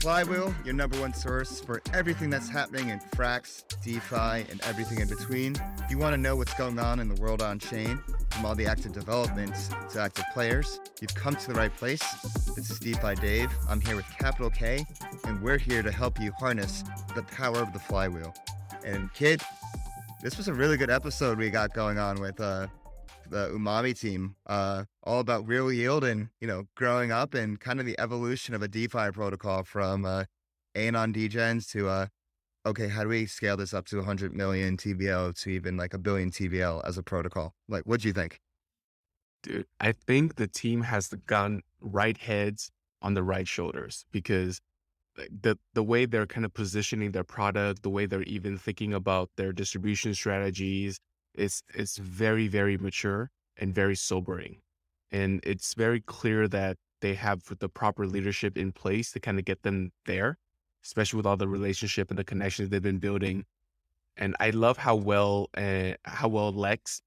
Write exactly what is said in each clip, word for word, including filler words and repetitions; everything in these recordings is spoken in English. Flywheel, your number one source for everything that's happening in Frax, DeFi, and everything in between. If you want to know what's going on in the world on chain, from all the active developments to active players, you've come to the right place. This is DeFi Dave. I'm here with Capital K, and we're here to help you harness the power of the flywheel. And kid, this was a really good episode we got going on with uh, the Umami team, uh, all about real yield and, you know, growing up and kind of the evolution of a DeFi protocol from uh, anon degens to, uh, okay, how do we scale this up to one hundred million T V L to even like a billion T V L as a protocol? Like, what do you think? Dude, I think the team has gotten right heads on the right shoulders, because the the way they're kind of positioning their product, the way they're even thinking about their distribution strategies, It's it's very, very mature and very sobering. And it's very clear that they have the proper leadership in place to kind of get them there, especially with all the relationship and the connections they've been building. And I love how well uh, how well Lex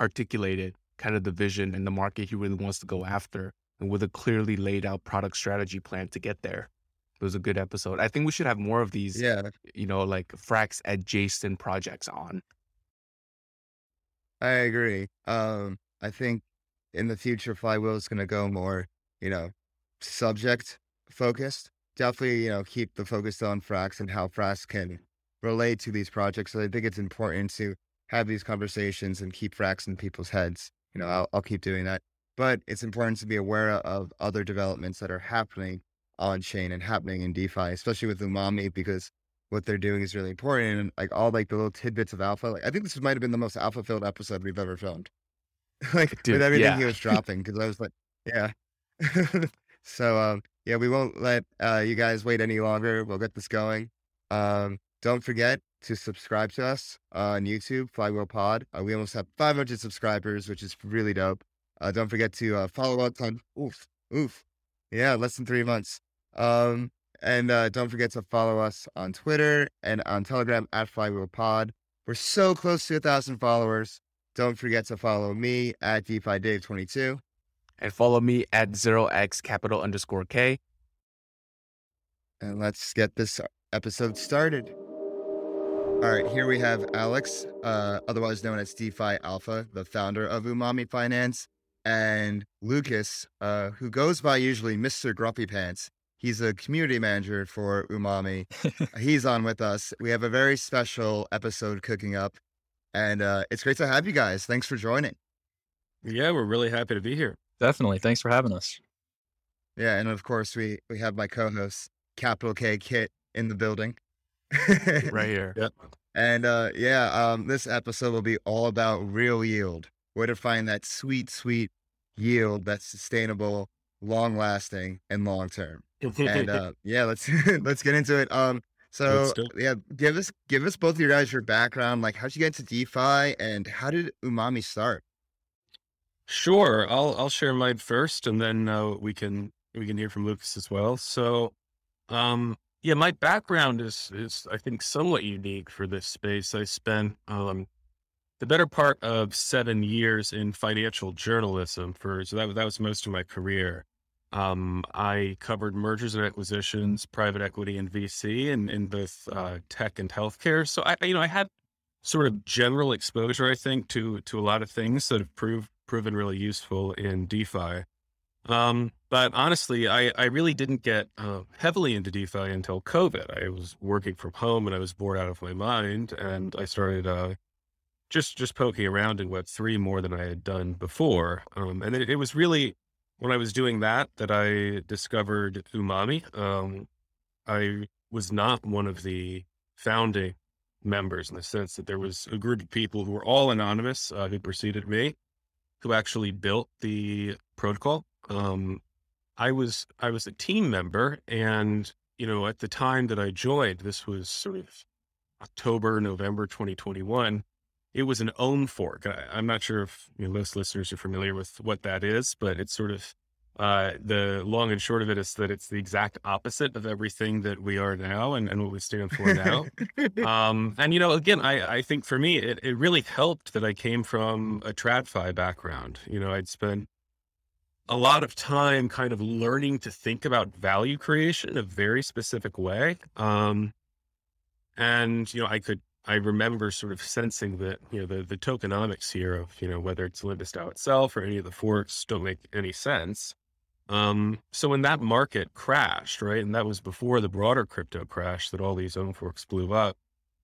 articulated kind of the vision and the market he really wants to go after, and with a clearly laid out product strategy plan to get there. It was a good episode. I think we should have more of these, yeah. you know, like Frax adjacent projects on. I agree. Um, I think in the future, Flywheel is going to go more, you know, subject focused. Definitely, you know, keep the focus on Frax and how Frax can relate to these projects. So I think it's important to have these conversations and keep Frax in people's heads. You know, I'll, I'll keep doing that. But it's important to be aware of other developments that are happening on chain and happening in DeFi, especially with Umami, because what they're doing is really important. And like all like the little tidbits of alpha, like I think this might've been the most alpha filled episode we've ever filmed. like Dude, with everything yeah. he was dropping. Cause I was like, yeah. so, um, yeah, we won't let uh, you guys wait any longer. We'll get this going. Um, don't forget to subscribe to us uh, on YouTube, Flywheel Pod. Uh, we almost have five hundred subscribers, which is really dope. Uh, don't forget to uh, follow us on oof, oof. Yeah. Less than three months. Um, And uh, don't forget to follow us on Twitter and on Telegram at Flywheel Pod. We're so close to a thousand followers. Don't forget to follow me at DeFi Dave twenty-two. And follow me at zero x capital underscore K. And let's get this episode started. All right, here we have Alex, uh, otherwise known as DeFi Alpha, the founder of Umami Finance, and Lucas, uh, who goes by usually Mister Grumpy Pants. He's a community manager for Umami. He's on with us. We have a very special episode cooking up, and uh, it's great to have you guys. Thanks for joining. Yeah, we're really happy to be here. Definitely. Thanks for having us. Yeah. And of course we, we have my co-host Capital K Kit in the building right here. Yep. And uh, yeah, um, this episode will be all about real yield, where to find that sweet, sweet yield that's sustainable, long lasting, and long term. and uh, yeah, let's let's get into it. Um, so yeah, give us give us both of you guys your background. Like, how'd you get to DeFi, and how did Umami start? Sure, I'll I'll share mine first, and then uh, we can we can hear from Lucas as well. So, um, yeah, my background is is I think somewhat unique for this space. I spent um, the better part of seven years in financial journalism for so that was that was most of my career. Um, I covered mergers and acquisitions, private equity and V C, and in both uh, tech and healthcare. So I, you know, I had sort of general exposure, I think, to to a lot of things that have proved proven really useful in DeFi. Um, but honestly, I, I really didn't get uh, heavily into DeFi until COVID. I was working from home and I was bored out of my mind, and I started uh, just just poking around in Web three more than I had done before, um, and it, it was really. When I was doing that, that I discovered Umami. um, I was not one of the founding members, in the sense that there was a group of people who were all anonymous, uh, who preceded me, who actually built the protocol. Um, I was, I was a team member, and, you know, at the time that I joined, this was sort of October, November, twenty twenty-one. It was an own fork. I, I'm not sure if you know, most listeners are familiar with what that is, but it's sort of, uh, the long and short of it is that it's the exact opposite of everything that we are now and, and what we stand for now. um, and, you know, again, I, I think for me, it, it really helped that I came from a TradFi background. You know, I'd spent a lot of time kind of learning to think about value creation in a very specific way. Um, and, you know, I could, I remember sort of sensing that, you know, the, the tokenomics here of, you know, whether it's Olympus DAO itself or any of the forks don't make any sense. Um, so when that market crashed, right, and that was before the broader crypto crash that all these own forks blew up,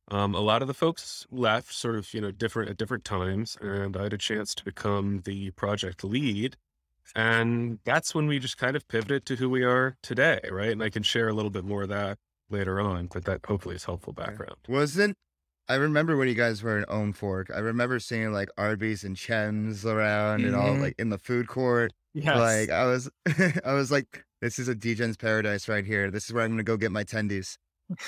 um, a lot of the folks left sort of, you know, different at different times. And I had a chance to become the project lead. And that's when we just kind of pivoted to who we are today, right? And I can share a little bit more of that later on, but that hopefully is helpful background. Wasn't, I remember when you guys were an own fork, I remember seeing like Arby's and Chems around mm-hmm. and all like in the food court. Yes. Like I was, I was like, this is a D Gen's paradise right here. This is where I'm going to go get my tendies.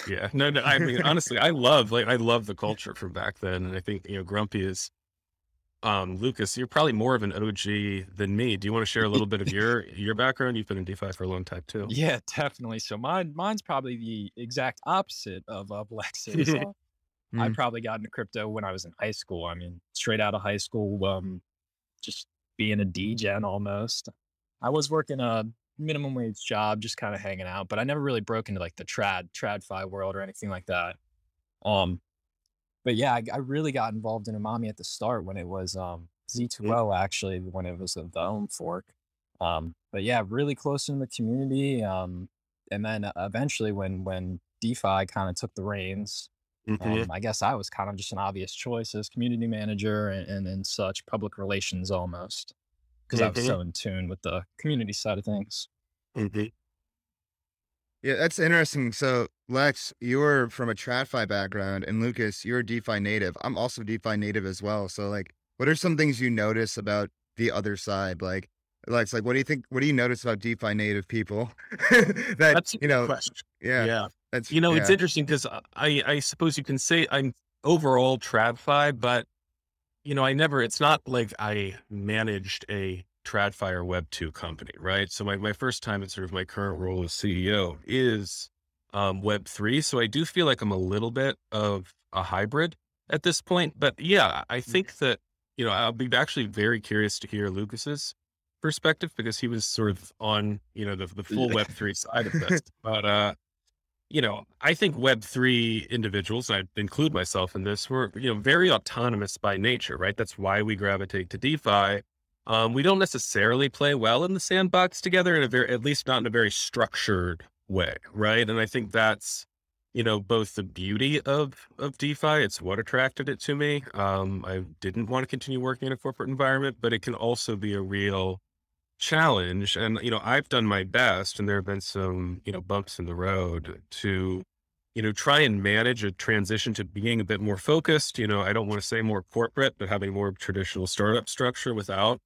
Yeah, no, no. I mean, honestly, I love, like, I love the culture from back then. And I think, you know, Grumpy is, Um, Lucas, you're probably more of an O G than me. Do you want to share a little bit of your, your background? You've been in DeFi for a long time too. Yeah, definitely. So mine, mine's probably the exact opposite of, of Lex's. mm-hmm. I probably got into crypto when I was in high school. I mean, straight out of high school, um, just being a D Gen almost. I was working a minimum wage job, just kind of hanging out, but I never really broke into like the trad, TradFi world or anything like that. Um, But yeah, I, I really got involved in Umami at the start when it was um, Z two O, actually, when it was the own fork. Um, but yeah, really close in the community. Um, and then eventually when when DeFi kind of took the reins, mm-hmm. um, I guess I was kind of just an obvious choice as community manager and, and, and such, public relations almost, because mm-hmm. I was so in tune with the community side of things. Mm-hmm. Yeah, that's interesting. So Lex, you're from a TradFi background, and Lucas, you're a DeFi native. I'm also DeFi native as well. So like, what are some things you notice about the other side? Like, Lex, like, what do you think, what do you notice about DeFi native people? that, that's a you know, question. Yeah, yeah. That's, you know, yeah. It's interesting because I, I suppose you can say I'm overall TradFi, but you know, I never, it's not like I managed a TradFi or Web two company, right? So my, my first time in sort of my current role as C E O is um, Web three. So I do feel like I'm a little bit of a hybrid at this point. But yeah, I think that, you know, I'll be actually very curious to hear Lucas's perspective because he was sort of on, you know, the, the full Web three side of this. But, uh, you know, I think Web three individuals, and I include myself in this, were, you know, very autonomous by nature, right? That's why we gravitate to DeFi. Um, we don't necessarily play well in the sandbox together in a very, at least not in a very structured way. Right. And I think that's, you know, both the beauty of, of DeFi, it's what attracted it to me. Um, I didn't want to continue working in a corporate environment, but it can also be a real challenge. And, you know, I've done my best and there have been some, you know, bumps in the road to, you know, try and manage a transition to being a bit more focused. You know, I don't want to say more corporate, but having more traditional startup structure without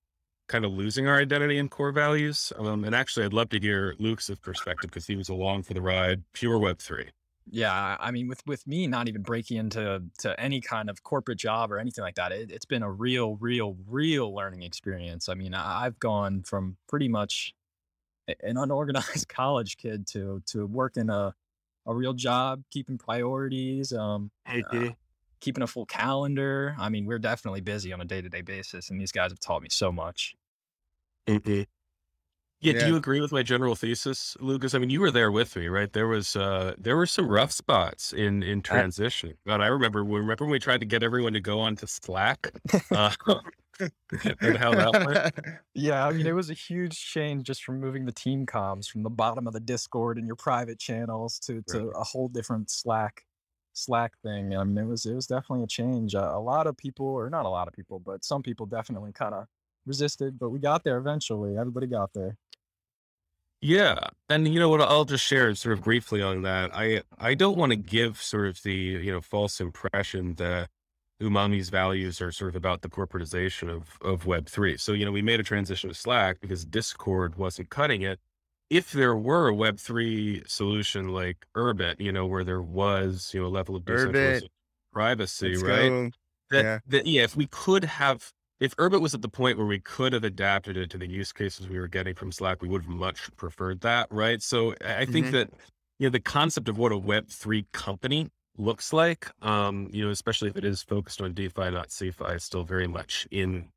kind of losing our identity and core values. Um, and actually I'd love to hear Luke's perspective because he was along for the ride, pure Web three. Yeah. I mean, with, with me, not even breaking into to any kind of corporate job or anything like that, it, it's been a real, real, real learning experience. I mean, I, I've gone from pretty much an unorganized college kid to, to work in a, a real job, keeping priorities, um, uh, keeping a full calendar. I mean, we're definitely busy on a day-to-day basis, and these guys have taught me so much. Mm-hmm. Yeah, yeah. Do you agree with my general thesis, Lucas? I mean, you were there with me, right? There was, uh, there were some rough spots in, in transition. I, God, I remember, remember when we tried to get everyone to go onto Slack? Uh, and how that went? Yeah, I mean, it was a huge change just from moving the team comms from the bottom of the Discord and your private channels to, to right. a whole different Slack. Slack thing. I mean, it was, it was definitely a change. Uh, a lot of people, or not a lot of people, but some people definitely kind of resisted, but we got there eventually. Everybody got there. Yeah. And you know what, I'll just share sort of briefly on that. I, I don't want to give sort of the, you know, false impression that Umami's values are sort of about the corporatization of, of Web three. So, you know, we made a transition to Slack because Discord wasn't cutting it. If there were a Web three solution like Urbit, you know, where there was, you know, a level of decentralized privacy, Let's right? Go. That, yeah. that yeah, if we could have, if Urbit was at the point where we could have adapted it to the use cases we were getting from Slack, we would have much preferred that, right? So I think mm-hmm. that, you know, the concept of what a Web three company looks like, um, you know, especially if it is focused on DeFi, not CeFi, is still very much in,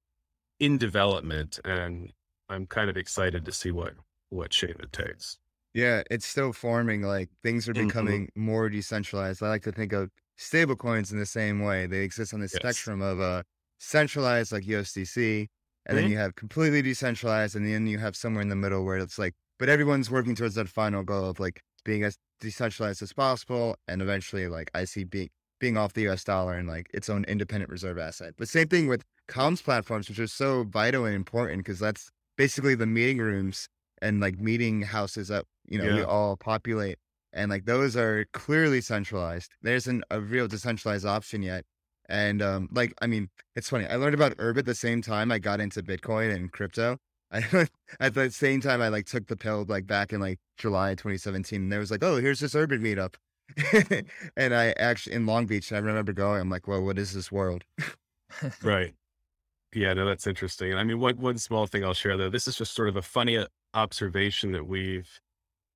in development. And I'm kind of excited to see what, what shape it takes. Yeah, it's still forming. Like, things are becoming mm-hmm. more decentralized. I like to think of stable coins in the same way. They exist on the yes. spectrum of uh, centralized, like U S D C, and mm-hmm. then you have completely decentralized, and then you have somewhere in the middle where it's like, but everyone's working towards that final goal of like being as decentralized as possible, and eventually, like, I see being being off the U S dollar and like its own independent reserve asset. But same thing with comms platforms, which are so vital and important, because that's basically the meeting rooms and like meeting houses that, you know, yeah. we all populate. And like, those are clearly centralized. There isn't a real decentralized option yet. And um, like, I mean, it's funny. I learned about Urbit the same time I got into Bitcoin and crypto. I, at the same time, I like took the pill like back in like July twenty seventeen, and there was like, oh, here's this Urbit meetup. And I actually, in Long Beach, I remember going, I'm like, well, what is this world? Right. Yeah, no, that's interesting. I mean, one, one small thing I'll share though, this is just sort of a funny observation that we've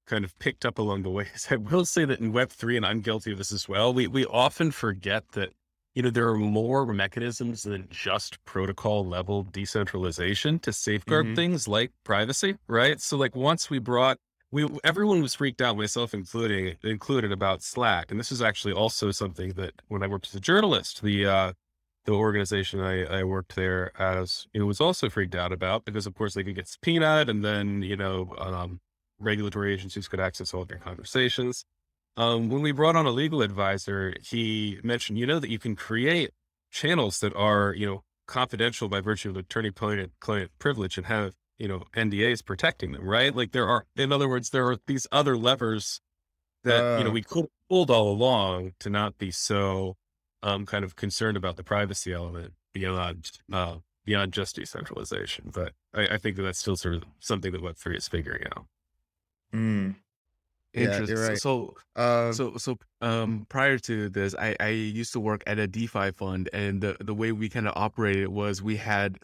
kind of picked up along the way. I will say that in Web three, and I'm guilty of this as well, we, we often forget that, you know, there are more mechanisms than just protocol level decentralization to safeguard mm-hmm. things like privacy, right? So like, once we brought We, everyone was freaked out, myself including, included, about Slack. And this is actually also something that when I worked as a journalist, the uh, the organization I, I worked there as, it was also freaked out about, because of course they could get subpoenaed, and then, you know, um, regulatory agencies could access all their conversations. Um, when we brought on a legal advisor, he mentioned, you know, that you can create channels that are, you know, confidential by virtue of attorney-client client privilege and have, you know, N D As protecting them, right? Like, there are, in other words, there are these other levers that, uh, you know, we could have pulled all along to not be so um, kind of concerned about the privacy element beyond, uh, beyond just decentralization. But I, I think that that's still sort of something that Web three is figuring out. Mm. Interesting. Yeah, you're right. So, um, so, so, um, prior to this, I, I used to work at a DeFi fund, and the, the way we kind of operated was we had,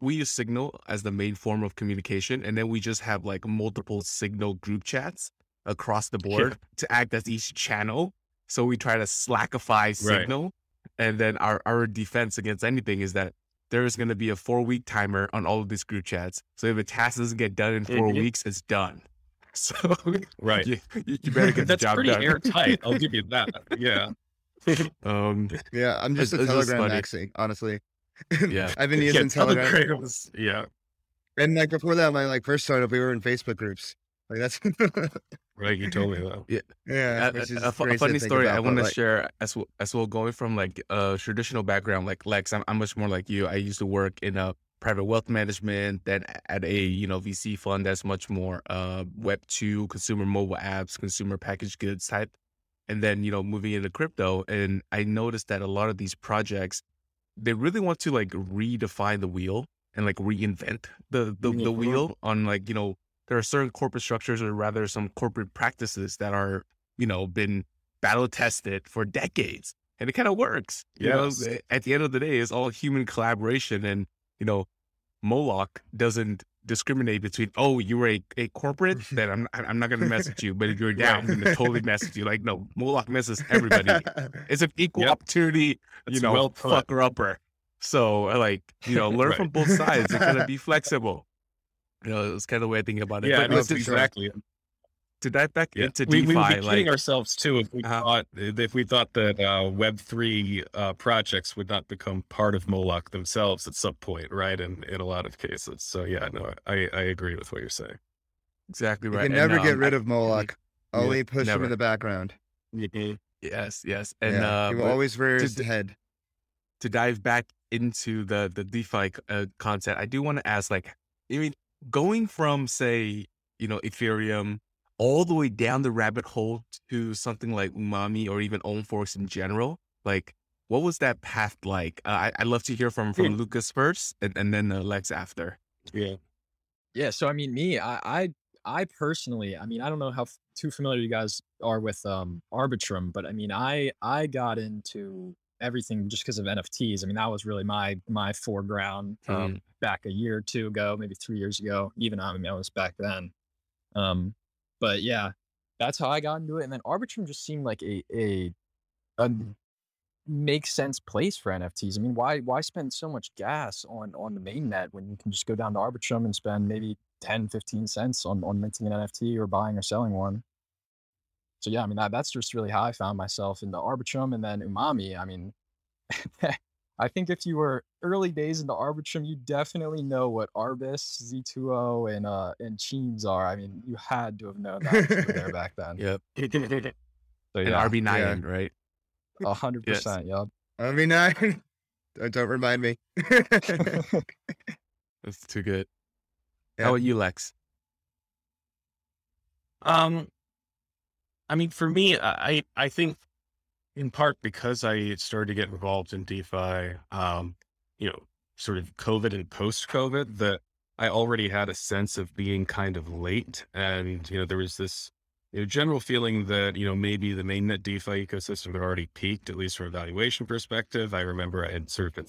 we use Signal as the main form of communication. And then we just have like multiple Signal group chats across the board yeah. to act as each channel. So we try to Slackify Signal. Right. And then our, our defense against anything is that there is going to be a four week timer on all of these group chats. So if a task doesn't get done in four mm-hmm. weeks, it's done. So right, you, you better get the job done. That's pretty airtight. I'll give you that. Yeah. Um, yeah, I'm just a Telegram maxi, honestly. Yeah, I've been using yeah, Telegram. Telegrams. Yeah. And like before that, my like first startup, we were in Facebook groups. Like that's right. You told me that. Yeah. Yeah. A, a, f- a funny story about, I want to like, share as well. As well, going from like a traditional background, like Lex, I'm, I'm much more like you. I used to work in a private wealth management, then at a, you know, V C fund that's much more uh, Web two, consumer mobile apps, consumer packaged goods type. And then, you know, moving into crypto. And I noticed that a lot of these projects, they really want to like redefine the wheel and like reinvent the the, the wheel on like, you know, there are certain corporate structures, or rather some corporate practices that are, you know, been battle tested for decades. And it kind of works. Yes. You know, at the end of the day, it's all human collaboration. And, you know, Moloch doesn't discriminate between, oh, you were a, a corporate, then I'm I'm not going to mess with you. But if you're down, I'm going to totally mess with you. Like, no, Moloch messes everybody. It's an equal yep. opportunity, you it's know, well fucker upper. So like, you know, learn right. from both sides and kind of be flexible. You know, it's kind of the way I think about it. Yeah, no, exactly. To dive back yeah. into we, DeFi, we would be kidding like, ourselves too if we uh, thought if we thought that uh, Web three uh, projects would not become part of Moloch themselves at some point, right? In in a lot of cases. So yeah, no, I, I agree with what you're saying. Exactly right. You can never and, get um, rid of Moloch. I, Only yeah, push never. him in the background. Mm-hmm. Yes, yes, and yeah, uh, he will always rear his head. To dive back into the the DeFi uh, concept, I do want to ask, like, I mean, going from say, you know, Ethereum all the way down the rabbit hole to something like Umami or even own forks in general. Like, what was that path like? Uh, I, I'd love to hear from, from yeah. Lucas first and, and then uh, Lex after. Yeah. Yeah. So, I mean, me, I, I, I personally, I mean, I don't know how f- too familiar you guys are with um, Arbitrum, but I mean, I, I got into everything just because of N F Ts. I mean, that was really my, my foreground um, um, back a year or two ago, maybe three years ago, even I mean, I was back then. Um, But yeah, that's how I got into it. And then Arbitrum just seemed like a, a, a makes sense place for N F Ts. I mean, why why spend so much gas on on the mainnet when you can just go down to Arbitrum and spend maybe ten, fifteen cents on, on minting an N F T or buying or selling one? So yeah, I mean, that, that's just really how I found myself in the Arbitrum and then Umami. I mean, I think if you were early days in the Arbitrum, you definitely know what Arbis, Z two O, and uh, and Cheems are. I mean, you had to have known that you were there back then. Yep. So, yeah. And R B nine, yeah. Right? A hundred percent, yeah. R B nine. Don't, don't remind me. That's too good. Yep. How about you, Lex? Um, I mean, for me, I I think in part because I started to get involved in DeFi, um, you know, sort of COVID and post-COVID, that I already had a sense of being kind of late. And, you know, there was this you know, general feeling that, you know, maybe the mainnet DeFi ecosystem had already peaked, at least from a valuation perspective. I remember I had sort of been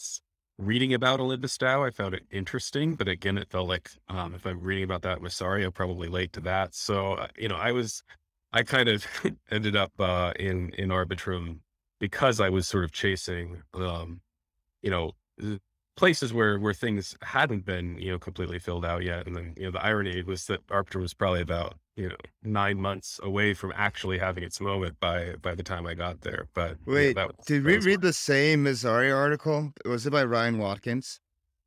reading about Olympus DAO. I found it interesting, but again, it felt like um, if I'm reading about that with Sario, probably late to that. So, you know, I was... I kind of ended up uh, in, in Arbitrum because I was sort of chasing, um, you know, places where, where things hadn't been, you know, completely filled out yet. And then, you know, the irony was that Arbitrum was probably about, you know, nine months away from actually having its moment by, by the time I got there. But wait, you know, that was, did that we read my... the same Missouri article? Was it by Ryan Watkins?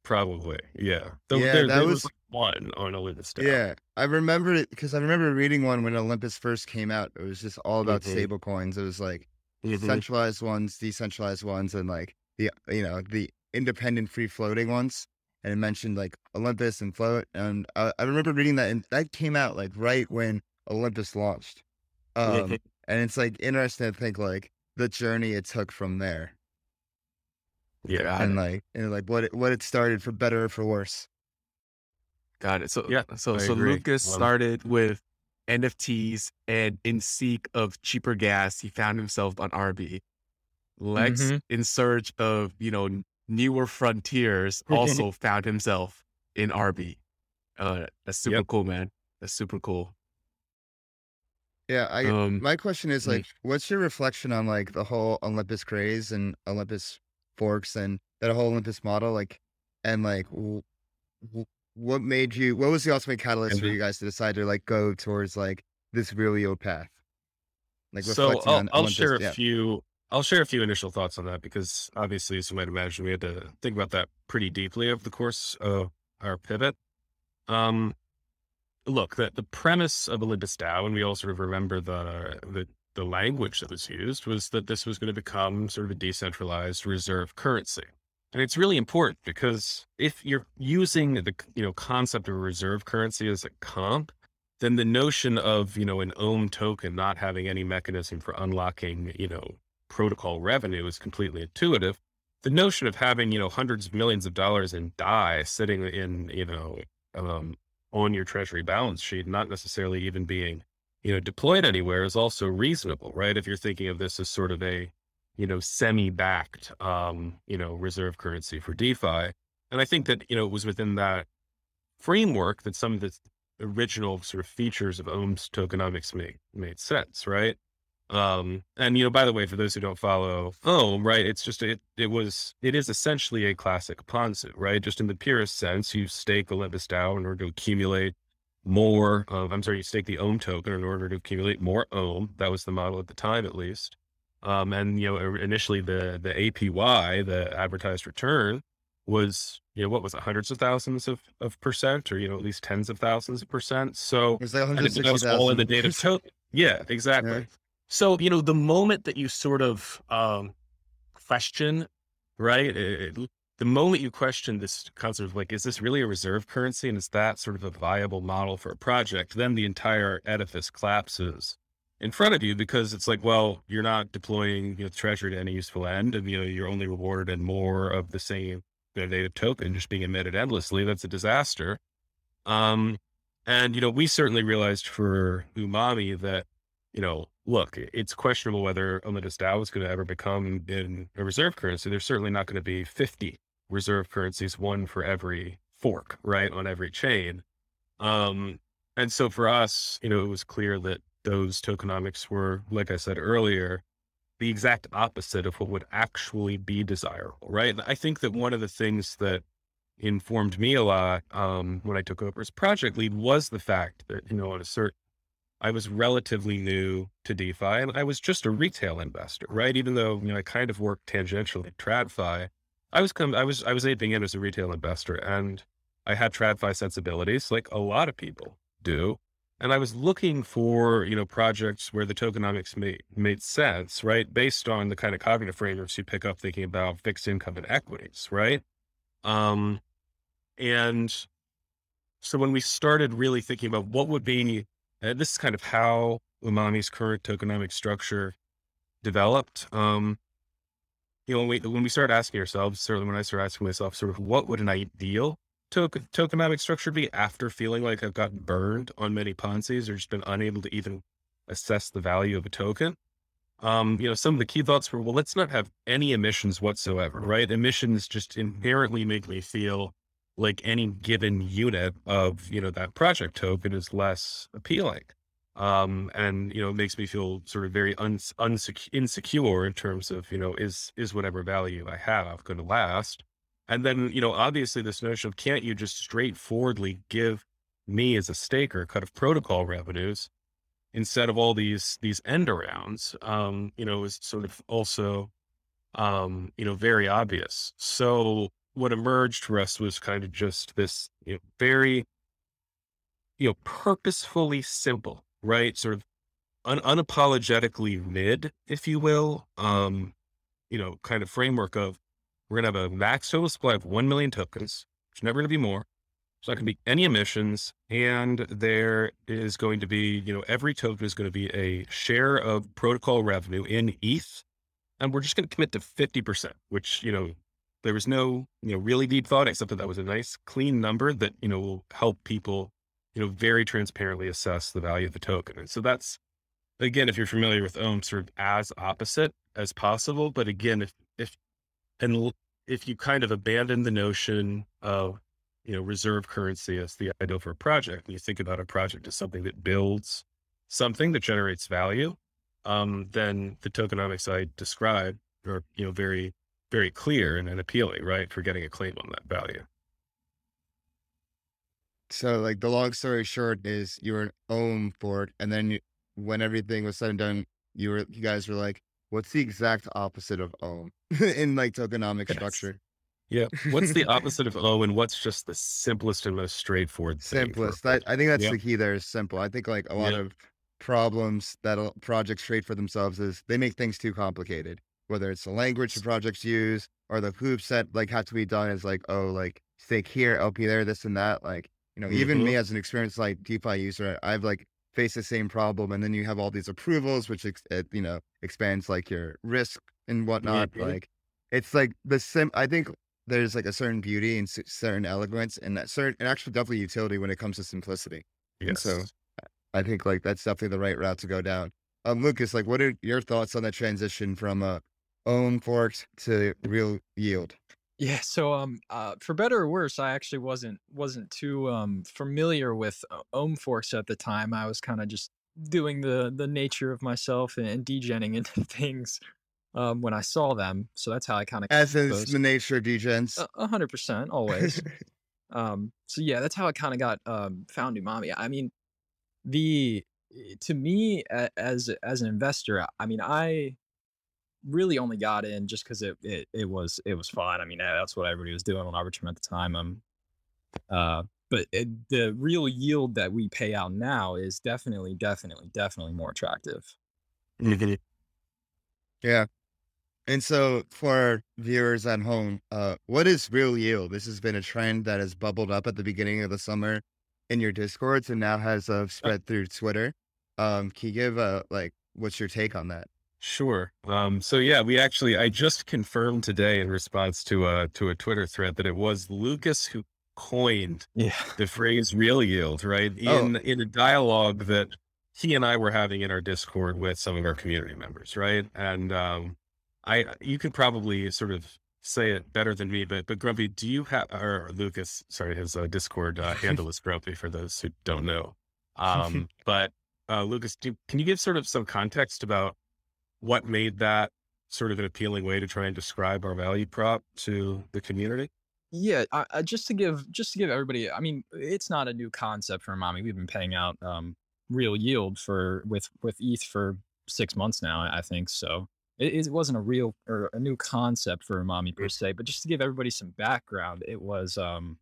Probably. Yeah. The, yeah there, that there was, was like one on Olympus DAO. Yeah. I remember it because I remember reading one when Olympus first came out. It was just all about mm-hmm. stable coins. It was like mm-hmm. centralized ones, decentralized ones, and like the, you know, the independent free floating ones. And it mentioned like Olympus and Float. And I, I remember reading that, and that came out like right when Olympus launched. Um, and it's like interesting to think like the journey it took from there. Yeah, and like and like what it, what it started for better or for worse. Got it. So yeah, so I so agree. Lucas Love started it. With N F Ts, and in seek of cheaper gas, he found himself on R B. Lex, mm-hmm. in search of you know newer frontiers, also found himself in R B. Uh, that's super yep. cool, man. That's super cool. Yeah, I, um, my question is like, mm-hmm. what's your reflection on like the whole Olympus craze and Olympus forks and that whole Olympus model, like, and like, w- w- what made you, what was the ultimate catalyst mm-hmm. for you guys to decide to like go towards like this really old path? Like, so I'll, on I'll Olympus, share a yeah. few, I'll share a few initial thoughts on that, because obviously, as you might imagine, we had to think about that pretty deeply over the course of our pivot. Um, look, the, the premise of Olympus DAO, and we all sort of remember the, the, the language that was used, was that this was going to become sort of a decentralized reserve currency. And it's really important because if you're using the, you know, concept of a reserve currency as a comp, then the notion of, you know, an ohm token not having any mechanism for unlocking, you know, protocol revenue is completely intuitive. The notion of having, you know, hundreds of millions of dollars in D A I sitting in, you know, um, on your treasury balance sheet, not necessarily even being you know, deployed anywhere is also reasonable, right? If you're thinking of this as sort of a, you know, semi-backed, um, you know, reserve currency for DeFi. And I think that, you know, it was within that framework that some of the original sort of features of Ohm's tokenomics made, made sense, right? Um, and, you know, by the way, for those who don't follow Ohm, right, it's just, it, it was, it is essentially a classic Ponzi, right? Just in the purest sense, you stake Olympus DAO in order to accumulate more of, I'm sorry, you stake the ohm token in order to accumulate more ohm. That was the model at the time, at least. Um, and, you know, initially the, the A P Y, the advertised return was, you know, what was it, hundreds of thousands of, of percent, or, you know, at least tens of thousands of percent. So was that, and that was all in the data token. Yeah, exactly. Yeah. So, you know, the moment that you sort of, um, question, right. It, it, The moment you question this concept of like, is this really a reserve currency? And is that sort of a viable model for a project? Then the entire edifice collapses in front of you, because it's like, well, you're not deploying you know, treasure to any useful end. And, you know, you're only rewarded in more of the same you know, native token just being emitted endlessly. That's a disaster. Um, and, you know, we certainly realized for Umami that, you know, look, it's questionable whether Olympus DAO is going to ever become in a reserve currency. There's certainly not going to be fifty reserve currencies, one for every fork, right, on every chain. Um, and so for us, you know, it was clear that those tokenomics were, like I said earlier, the exact opposite of what would actually be desirable, right? And I think that one of the things that informed me a lot um, when I took over as project lead was the fact that, you know, on a certain, I was relatively new to DeFi and I was just a retail investor, right? Even though, you know, I kind of worked tangentially at TradFi, I was, com- I was, I was aping in as a retail investor, and I had TradFi sensibilities like a lot of people do. And I was looking for, you know, projects where the tokenomics made, made sense, right? Based on the kind of cognitive frameworks you pick up thinking about fixed income and equities, right? Um, and so when we started really thinking about what would be, uh, this is kind of how Umami's current tokenomic structure developed. Um, you know, when we, when we started asking ourselves, certainly when I started asking myself sort of what would an ideal Token, tokenomic structure be after feeling like I've gotten burned on many Ponzi's or just been unable to even assess the value of a token. Um, you know, some of the key thoughts were, well, let's not have any emissions whatsoever, right? Emissions just inherently make me feel like any given unit of, you know, that project token is less appealing. Um, and, you know, it makes me feel sort of very un- unse- insecure in terms of, you know, is, is whatever value I have going to last? And then, you know, obviously this notion of can't you just straightforwardly give me as a staker a cut of protocol revenues instead of all these, these end arounds, um, you know, is sort of also, um, you know, very obvious. So what emerged for us was kind of just this, you know, very, you know, purposefully simple, right? Sort of un- unapologetically mid, if you will, um, you know, kind of framework of, we're going to have a max total supply of one million tokens. There's never going to be more. There's not going to be any emissions. And there is going to be, you know, every token is going to be a share of protocol revenue in E T H. And we're just going to commit to fifty percent, which, you know, there was no, you know, really deep thought, except that that was a nice clean number that, you know, will help people, you know, very transparently assess the value of the token. And so that's, again, if you're familiar with O M, sort of as opposite as possible. But again, if, if, And if you kind of abandon the notion of, you know, reserve currency as the ideal for a project, and you think about a project as something that builds something that generates value, um, then the tokenomics I described are, you know, very, very clear and, and appealing, right, for getting a claim on that value. So like the long story short is you were an O M fork, and then you, when everything was said and done, you were, you guys were like, what's the exact opposite of O in like tokenomic yes. structure? Yeah. What's the opposite of O, and what's just the simplest and most straightforward thing? Simplest. I, I think that's yeah. the key there is simple. I think like a lot yeah. of problems that projects create for themselves is they make things too complicated, whether it's the language the projects use or the hoops that like had to be done is like, oh, like stake here, L P there, this and that. Like, you know, mm-hmm. even me as an experienced like DeFi user, I've like face the same problem. And then you have all these approvals, which, ex- it, you know, expands like your risk and whatnot. Mm-hmm. Like it's like the sim, I think there's like a certain beauty and certain eloquence and that certain, and actually definitely utility when it comes to simplicity. Yes. And so I think like that's definitely the right route to go down. Um, Lucas, like what are your thoughts on that transition from uh, own forks to real yield? Yeah. So, um, uh, for better or worse, I actually wasn't, wasn't too, um, familiar with ohm forks at the time. I was kind of just doing the, the nature of myself and, and degenning into things, um, when I saw them. So that's how I kind of, as is the nature of degens, a hundred percent always. um, so yeah, that's how I kind of got, um, found Umami. I mean, the, to me as, as an investor, I mean, I, really only got in just because it, it it was it was fun. I mean, that's what everybody was doing on Arbitrum at the time. Um, uh, but it, the real yield that we pay out now is definitely, definitely, definitely more attractive. Yeah. And so for viewers at home, uh, what is real yield? This has been a trend that has bubbled up at the beginning of the summer in your Discords and now has uh, spread through Twitter. Um, can you give a, like, what's your take on that? Sure. Um, so yeah, we actually, I just confirmed today in response to a, to a Twitter thread that it was Lucas who coined yeah. the phrase real yield, right? In, oh. in a dialogue that he and I were having in our Discord with some of our community members. Right. And, um, I, you could probably sort of say it better than me, but, but Grumpy, do you have, or Lucas, sorry, his uh, Discord uh, handle is Grumpy for those who don't know. Um, but, uh, Lucas, do, can you give sort of some context about what made that sort of an appealing way to try and describe our value prop to the community? Yeah, I, I, just to give just to give everybody, I mean, it's not a new concept for Umami. We've been paying out um, real yield for with with E T H for six months now, I think. So it, it wasn't a real or a new concept for Umami per se. But just to give everybody some background, it was um,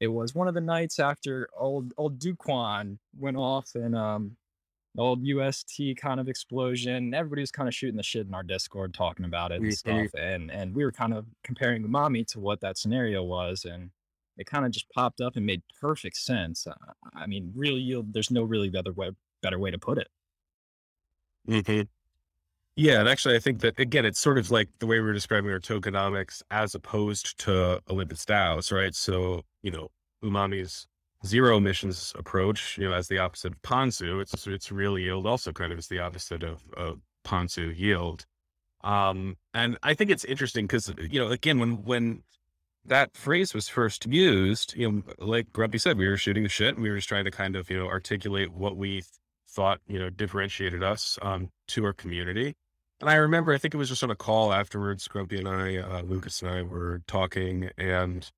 it was one of the nights after old old Duquan went off and um, old U S T kind of explosion. Everybody was kind of shooting the shit in our Discord, talking about it and mm-hmm. stuff. And and we were kind of comparing Umami to what that scenario was, and it kind of just popped up and made perfect sense. Uh, I mean, real yield. There's no really better way better way to put it. Mm-hmm. Yeah, and actually, I think that again, it's sort of like the way we were describing our tokenomics as opposed to Olympus DAOs, right? So you know, Umami's zero emissions approach, you know, as the opposite of Ponzu, it's it's real yield also kind of is the opposite of, of Ponzu yield. Um, and I think it's interesting because, you know, again, when when that phrase was first used, you know, like Grumpy said, we were shooting the shit and we were just trying to kind of, you know, articulate what we th- thought, you know, differentiated us um, to our community. And I remember, I think it was just on a call afterwards, Grumpy and I, uh, Lucas and I were talking, and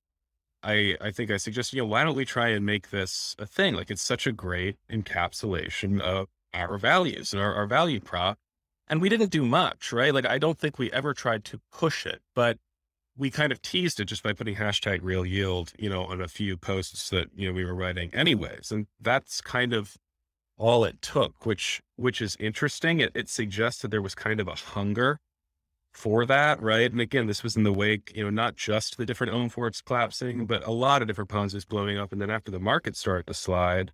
I, I think I suggest, you know, why don't we try and make this a thing? Like, it's such a great encapsulation of our values and our, our value prop. And we didn't do much, right? Like, I don't think we ever tried to push it, but we kind of teased it just by putting hashtag real yield, you know, on a few posts that, you know, we were writing anyways. And that's kind of all it took, which, which is interesting. It, it suggests that there was kind of a hunger for that, right? And again, this was in the wake, you know, not just the different own forks collapsing, but a lot of different Ponzi's blowing up. And then after the market started to slide,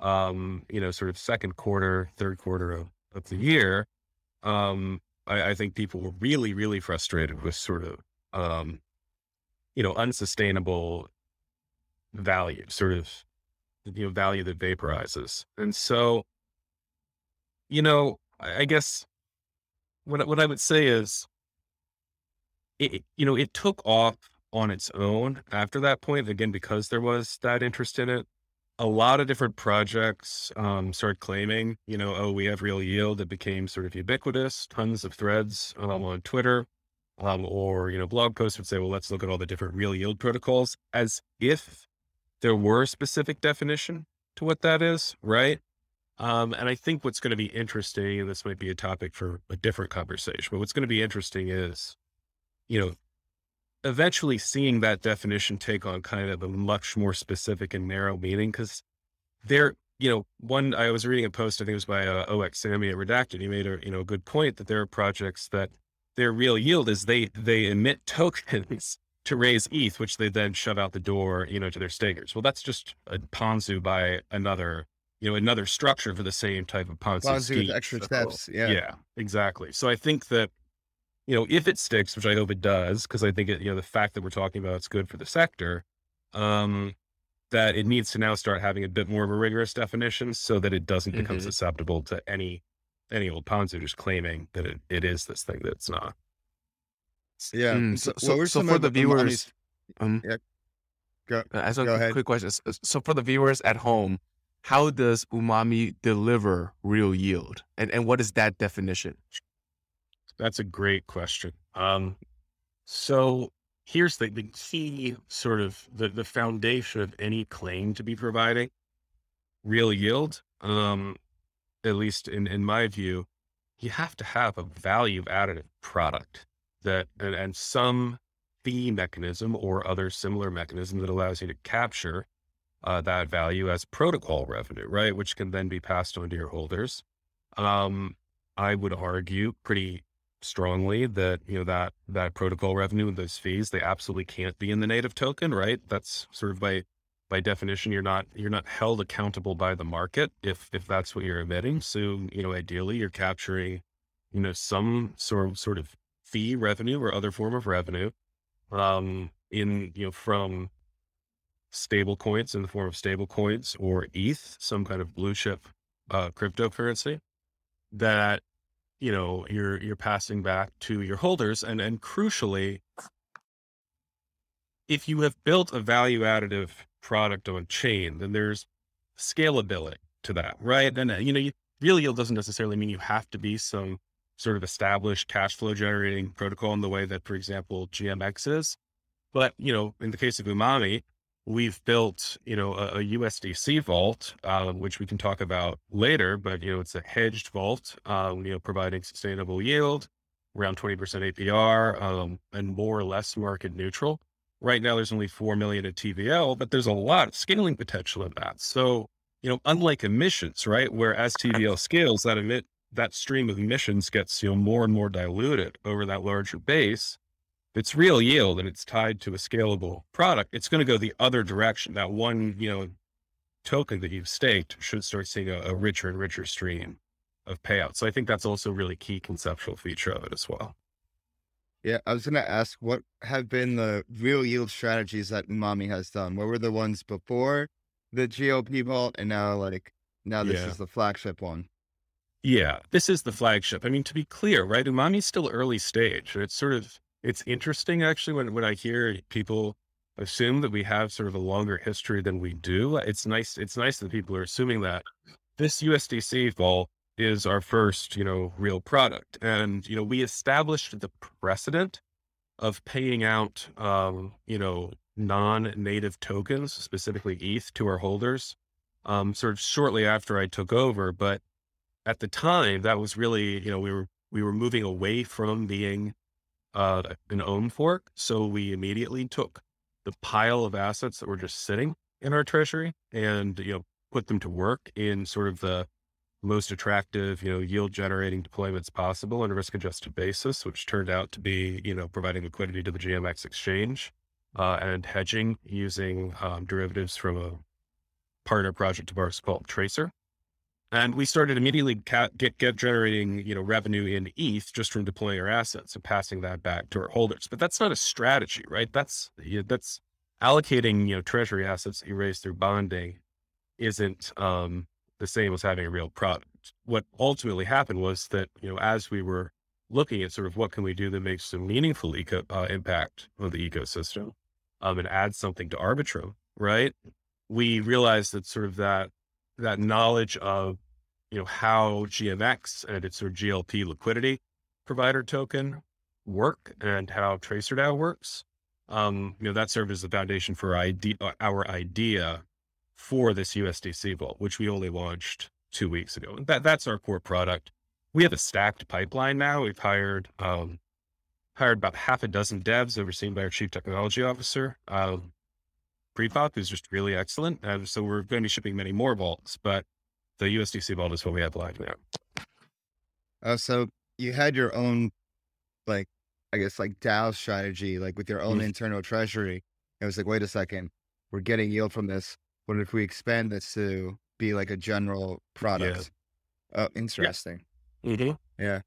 um, you know, sort of second quarter, third quarter of, of the year, um, I, I think people were really, really frustrated with sort of, um, you know, unsustainable value, sort of, you know, value that vaporizes. And so, you know, I, I guess what what I would say is, it, you know, it took off on its own after that point, again, because there was that interest in it. A lot of different projects um, started claiming, you know, oh, we have real yield. It became sort of ubiquitous, tons of threads um, on Twitter um, or, you know, blog posts would say, well, let's look at all the different real yield protocols, as if there were a specific definition to what that is, right? Um, and I think what's going to be interesting, and this might be a topic for a different conversation, but what's going to be interesting is, you know, eventually seeing that definition take on kind of a much more specific and narrow meaning. Because there, you know, one, I was reading a post, I think it was by uh, O X Sammy at Redacted. He made a, you know, a good point that there are projects that their real yield is they, they emit tokens to raise E T H, which they then shove out the door, you know, to their stakers. Well, that's just a Ponzu by another, you know, another structure for the same type of Ponzi Ponzi scheme. With extra so, steps. Yeah. Yeah, exactly. So I think that, you know, if it sticks, which I hope it does, because I think it, you know, the fact that we're talking about it's good for the sector, um, that it needs to now start having a bit more of a rigorous definition so that it doesn't become mm-hmm. susceptible to any, any old Ponzi just claiming that it, it is this thing that it's not. Yeah. Mm, so so, so, so for the viewers, um, yeah. go, uh, so go ahead. Quick question. So, so for the viewers at home, how does Umami deliver real yield? And and what is that definition? That's a great question. Um, so here's the, the key sort of the, the foundation of any claim to be providing real yield, um, at least in, in my view, you have to have a value additive product that and, and some fee mechanism or other similar mechanism that allows you to capture Uh, that value as protocol revenue, right? Which can then be passed on to your holders. Um, I would argue pretty strongly that, you know, that, that protocol revenue and those fees, they absolutely can't be in the native token, right? That's sort of by, by definition, you're not, you're not held accountable by the market if, if that's what you're emitting. So, you know, ideally you're capturing, you know, some sort of, sort of fee revenue or other form of revenue, um, in, you know, from stable coins in the form of stable coins or E T H, some kind of blue chip uh, cryptocurrency that, you know, you're, you're passing back to your holders. And, and crucially, if you have built a value additive product on chain, then there's scalability to that, right? And, uh, you know, you, real yield doesn't necessarily mean you have to be some sort of established cash flow generating protocol in the way that, for example, G M X is. But, you know, in the case of Umami, we've built, you know, a, a U S D C vault, uh, which we can talk about later, but, you know, it's a hedged vault, um, you know, providing sustainable yield, around twenty percent A P R, um, and more or less market neutral. Right now, there's only four million at T V L, but there's a lot of scaling potential in that. So, you know, unlike emissions, right, where as T V L scales, that emit, that stream of emissions gets, you know, more and more diluted over that larger base. It's real yield and it's tied to a scalable product. It's going to go the other direction. That one, you know, token that you've staked should start seeing a, a richer and richer stream of payouts. So I think that's also a really key conceptual feature of it as well. Yeah. I was going to ask, what have been the real yield strategies that Umami has done? What were the ones before the G L P vault? And now like, now this yeah. is the flagship one. Yeah, this is the flagship. I mean, to be clear, right? Umami's still early stage. It's sort of, it's interesting actually when, when I hear people assume that we have sort of a longer history than we do. It's nice. It's nice that people are assuming that. This U S D C vault is our first, you know, real product. And, you know, we established the precedent of paying out, um, you know, non-native tokens, specifically E T H, to our holders, um, sort of shortly after I took over. But at the time that was really, you know, we were, we were moving away from being uh, an own fork. So we immediately took the pile of assets that were just sitting in our treasury and, you know, put them to work in sort of the most attractive, you know, yield generating deployments possible on a risk adjusted basis, which turned out to be, you know, providing liquidity to the G M X exchange, uh, and hedging using, um, derivatives from a partner project of ours called Tracer. And we started immediately get, get generating, you know, revenue in E T H just from deploying our assets and passing that back to our holders. But that's not a strategy, right? That's, you know, that's allocating, you know, treasury assets that you raise through bonding isn't um, the same as having a real product. What ultimately happened was that, you know, as we were looking at sort of what can we do that makes some meaningful eco, uh, impact on the ecosystem um, and add something to Arbitrum, right? We realized that sort of that, that knowledge of, you know, how G M X and its sort of G L P liquidity provider token work and how Tracer DAO works. Um, you know, that served as the foundation for idea, our idea for this U S D C vault, which we only launched two weeks ago. And that, that's our core product. We have a stacked pipeline now. We've hired, um, hired about half a dozen devs overseen by our chief technology officer. Um, Prepop is just really excellent. And so we're going to be shipping many more vaults, but the U S D C vault is what we have live now. Oh, so you had your own, like, I guess like DAO strategy, like with your own mm-hmm. internal treasury. It was like, wait a second, we're getting yield from this. What if we expand this to be like a general product? Yeah. Oh, interesting. Yeah. Mm-hmm. yeah.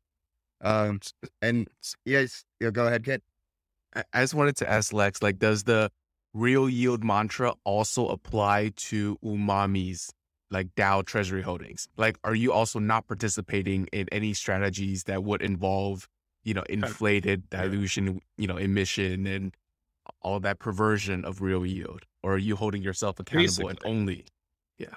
Um, and yes, yeah, go ahead, Kit. I, I just wanted to ask Lex, like, does the real yield mantra also apply to Umami's like DAO treasury holdings? Like, are you also not participating in any strategies that would involve, you know, inflated dilution, you know, emission and all that perversion of real yield? Or are you holding yourself accountable Basically. and only? Yeah.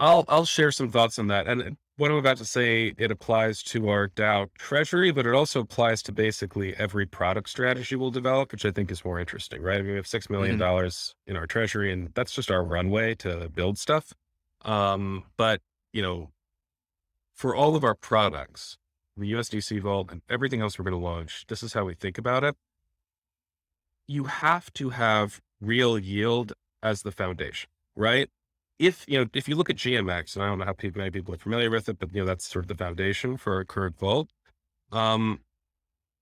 I'll, I'll share some thoughts on that. And what I'm about to say, it applies to our DAO treasury, but it also applies to basically every product strategy we'll develop, which I think is more interesting, right? I mean, we have six million dollars mm-hmm. in our treasury, and that's just our runway to build stuff. Um, but, you know, for all of our products, the U S D C vault and everything else we're going to launch, this is how we think about it. You have to have real yield as the foundation, right? If, you know, if you look at G M X, and I don't know how people, many people are familiar with it, but, you know, that's sort of the foundation for our current vault. Um,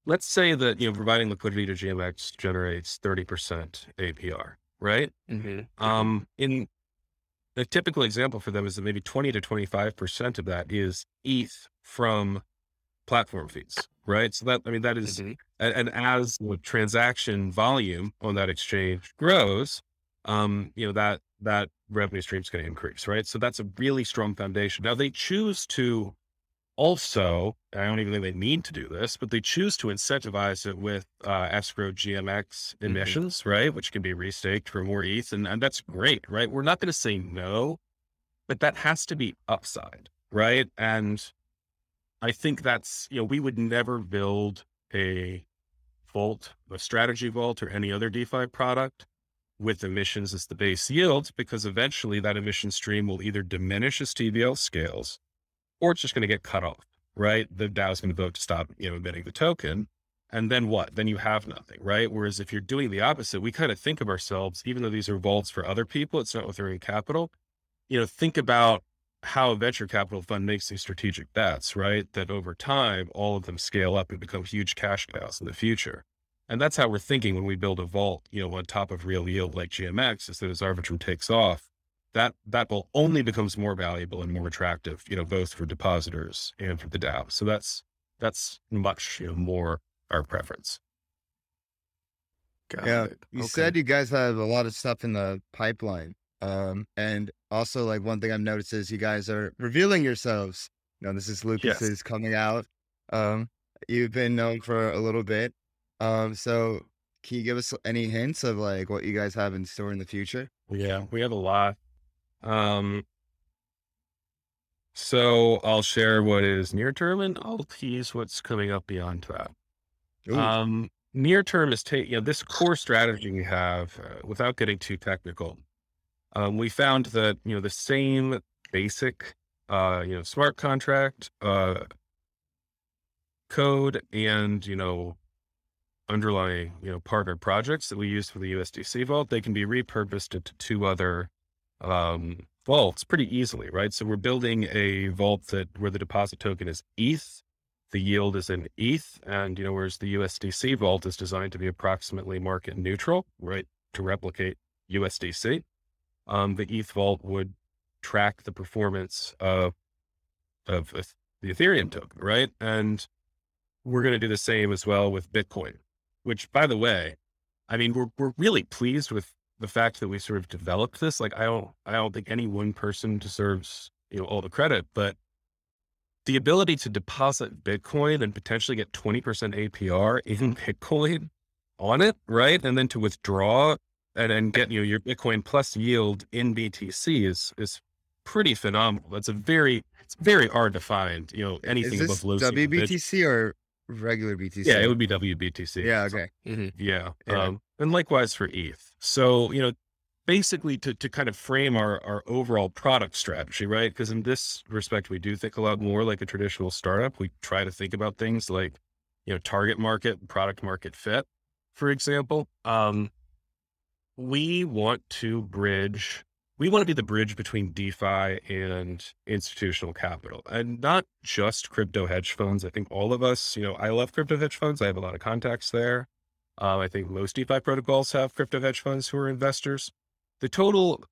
let's say that, you know, providing liquidity to G M X generates thirty percent A P R, right? Mm-hmm. Um, in a typical example for them is that maybe twenty to twenty-five percent of that is E T H from platform fees, right? So that, I mean, that is, mm-hmm. and, and as the transaction volume on that exchange grows, um, you know, that, that revenue stream is going to increase, right? So that's a really strong foundation. Now they choose to also, I don't even think they need to do this, but they choose to incentivize it with uh, escrow G M X emissions, mm-hmm. right? Which can be restaked for more E T H. And, and that's great, right? We're not going to say no, but that has to be upside, right? And I think that's, you know, we would never build a vault, a strategy vault or any other DeFi product with emissions as the base yield, because eventually that emission stream will either diminish as T V L scales, or it's just going to get cut off, right? The DAO is going to vote to stop, you know, emitting the token. And then what? Then you have nothing, right? Whereas if you're doing the opposite, we kind of think of ourselves, even though these are vaults for other people, it's not with their own capital, you know, think about how a venture capital fund makes these strategic bets, right? That over time, all of them scale up and become huge cash cows in the future. And that's how we're thinking when we build a vault, you know, on top of real yield like G M X, is that as Arbitrum takes off, that that vault only becomes more valuable and more attractive, you know, both for depositors and for the DAO. So that's, that's much, you know, more our preference. Got yeah. It. You okay. said you guys have a lot of stuff in the pipeline. Um, and also like one thing I've noticed is you guys are revealing yourselves. You know, this is Lucas's yes. coming out. Um, you've been known for a little bit. Um, so can you give us any hints of like what you guys have in store in the future? Yeah, we have a lot. Um, so I'll share what is near term and I'll tease what's coming up beyond that. Ooh. Um, near term is take, you know, this core strategy we have, uh, without getting too technical, um, we found that, you know, the same basic, uh, you know, smart contract, uh, code and, you know, underlying, you know, partner projects that we use for the U S D C vault, they can be repurposed into two other um, vaults pretty easily, right? So we're building a vault that where the deposit token is E T H, the yield is in E T H, and, you know, whereas the U S D C vault is designed to be approximately market neutral, right, to replicate U S D C, um, the E T H vault would track the performance of of the Ethereum token, right? And we're going to do the same as well with Bitcoin. Which, by the way, I mean, we're, we're really pleased with the fact that we sort of developed this. Like I don't, I don't think any one person deserves, you know, all the credit, but the ability to deposit Bitcoin and potentially get twenty percent A P R in Bitcoin on it, right? And then to withdraw and then get, you know, your Bitcoin plus yield in B T C is, is pretty phenomenal. That's a very, it's very hard to find, you know, anything above low W B T C or regular B T C. Yeah, it would be W B T C. Yeah, okay. Mm-hmm. Yeah. yeah. Um, and likewise for E T H. So, you know, basically to, to kind of frame our, our overall product strategy, right? Because in this respect, we do think a lot more like a traditional startup. We try to think about things like, you know, target market, product market fit, for example. Um, we want to bridge, we want to be the bridge between DeFi and institutional capital, and not just crypto hedge funds. I think all of us, you know, I love crypto hedge funds. I have a lot of contacts there. Uh, I think most DeFi protocols have crypto hedge funds who are investors. The total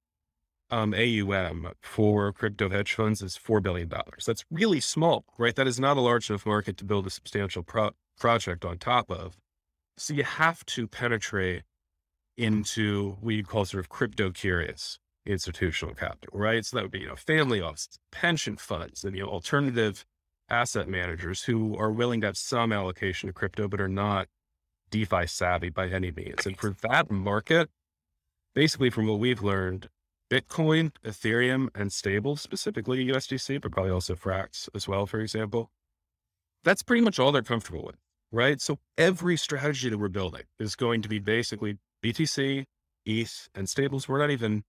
um, A U M for crypto hedge funds is four billion dollars. That's really small, right? That is not a large enough market to build a substantial pro- project on top of. So you have to penetrate into what you call sort of crypto curious institutional capital, right? So that would be, you know, family offices, pension funds, and, you know, alternative asset managers who are willing to have some allocation to crypto, but are not DeFi savvy by any means. And for that market, basically from what we've learned, Bitcoin, Ethereum, and stable, specifically U S D C, but probably also Frax as well, for example, that's pretty much all they're comfortable with, right? So every strategy that we're building is going to be basically B T C, E T H, and stables. We're not even,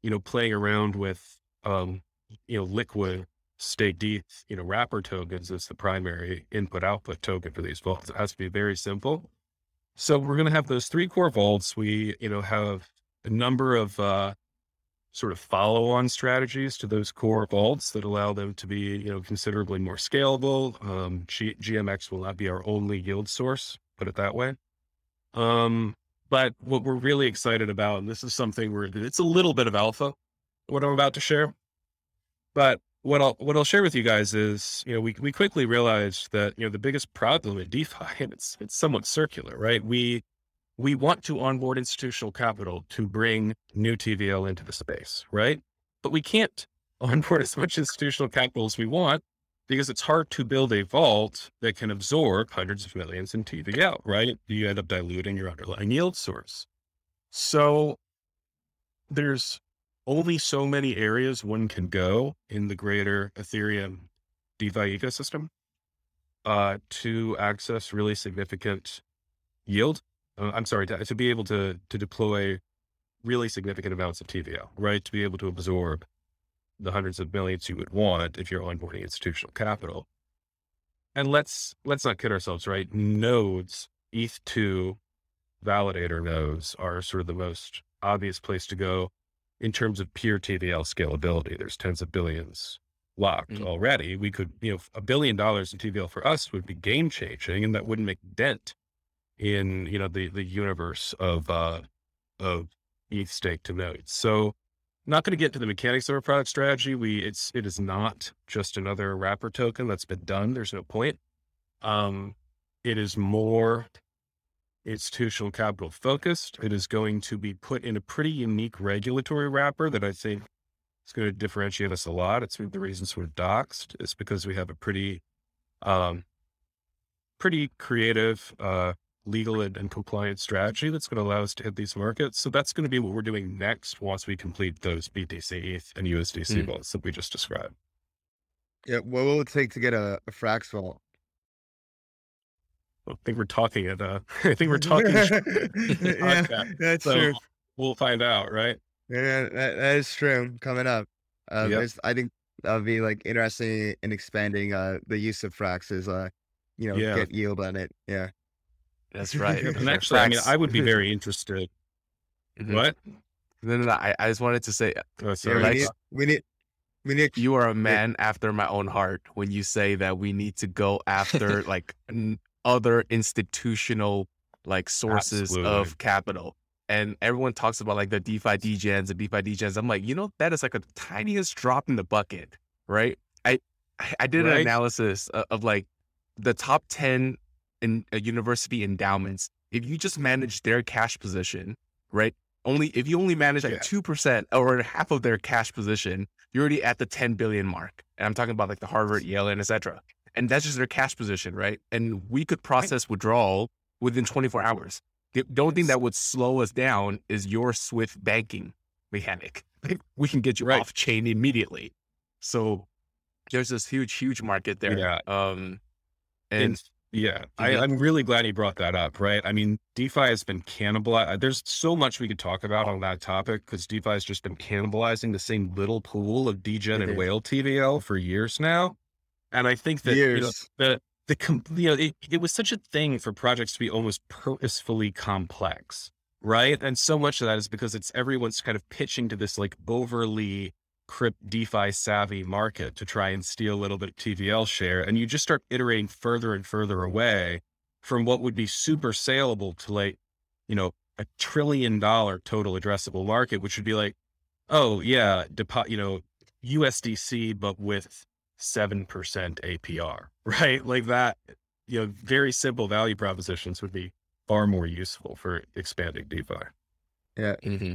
you know, playing around with, um, you know, liquid staked E T H, you know, wrapper tokens as the primary input output token for these vaults. It has to be very simple. So we're going to have those three core vaults. We, you know, have a number of, uh, sort of follow on strategies to those core vaults that allow them to be, you know, considerably more scalable. Um, G- GMX will not be our only yield source, put it that way. Um, But what we're really excited about, and this is something where it's a little bit of alpha, what I'm about to share. But what I'll, what I'll share with you guys is, you know, we, we quickly realized that, you know, the biggest problem at DeFi, and it's, it's somewhat circular, right? We, we want to onboard institutional capital to bring new T V L into the space, right? But we can't onboard as much institutional capital as we want, because it's hard to build a vault that can absorb hundreds of millions in T V L, right? You end up diluting your underlying yield source. So there's only so many areas one can go in the greater Ethereum DeFi ecosystem. uh, to access really significant yield. Uh, I'm sorry, to, to be able to to deploy really significant amounts of T V L, right? To be able to absorb the hundreds of millions you would want if you're onboarding institutional capital. And let's let's not kid ourselves, right? Nodes, E T H two validator nodes are sort of the most obvious place to go in terms of pure T V L scalability. There's tens of billions locked mm-hmm. already. We could, you know, a billion dollars in T V L for us would be game changing, and that wouldn't make a dent in, you know, the the universe of uh, of E T H stake to nodes. So, not going to get to the mechanics of our product strategy. We it's it is not just another wrapper token that's been done. There's no point. Um, it is more institutional capital focused. It is going to be put in a pretty unique regulatory wrapper that I think is going to differentiate us a lot. It's the reasons we're doxed. It's because we have a pretty, um, pretty creative uh, legal and, and compliance strategy that's going to allow us to hit these markets. So that's going to be what we're doing next once we complete those B T C, E T H, and U S D C mm. vaults that we just described. Yeah, what will it take to get a, a Frax vault? I think we're talking at, uh, I think we're talking. yeah, that's so true. We'll find out, right? Yeah, that, that is true. Coming up. Um, yep. I think that'll be like interesting in expanding, uh, the use of Frax is, uh, you know, yeah. get yield on it. Yeah. That's right. And actually, Frax, I mean, I would be very interested. Mm-hmm. What? No, no, no. I, I just wanted to say, oh, sorry. Yeah, we, need, we need, we need, you are a man yeah. after my own heart when you say that we need to go after like n- other institutional like sources Absolutely. Of capital, and everyone talks about like the DeFi D gens and DeFi D gens. I'm like, you know, that is like a tiniest drop in the bucket, right? I I did right? an analysis of, of like the top ten in uh, university endowments. If you just manage their cash position, right? Only if you only manage like two yeah. percent or half of their cash position, you're already at the ten billion mark. And I'm talking about like the Harvard, Yale, and et cetera. And that's just their cash position, right? And we could process right. withdrawal within twenty-four hours. The only thing that would slow us down is your Swift banking mechanic. We can get you right. off chain immediately. So there's this huge, huge market there. Yeah. Um, and it's, yeah, I, I'm really glad you brought that up, right? I mean, DeFi has been cannibalized. There's so much we could talk about on that topic because DeFi has just been cannibalizing the same little pool of D gen and whale T V L for years now. And I think that you know, the, the, you know, it, it was such a thing for projects to be almost purposefully complex, right? And so much of that is because it's everyone's kind of pitching to this like overly crypt DeFi savvy market to try and steal a little bit of T V L share. And you just start iterating further and further away from what would be super saleable to like, you know, a trillion dollar total addressable market, which would be like, oh yeah, depo- you know, U S D C, but with seven percent A P R, right? Like that, you know, very simple value propositions would be far more useful for expanding DeFi. Yeah. Mm-hmm.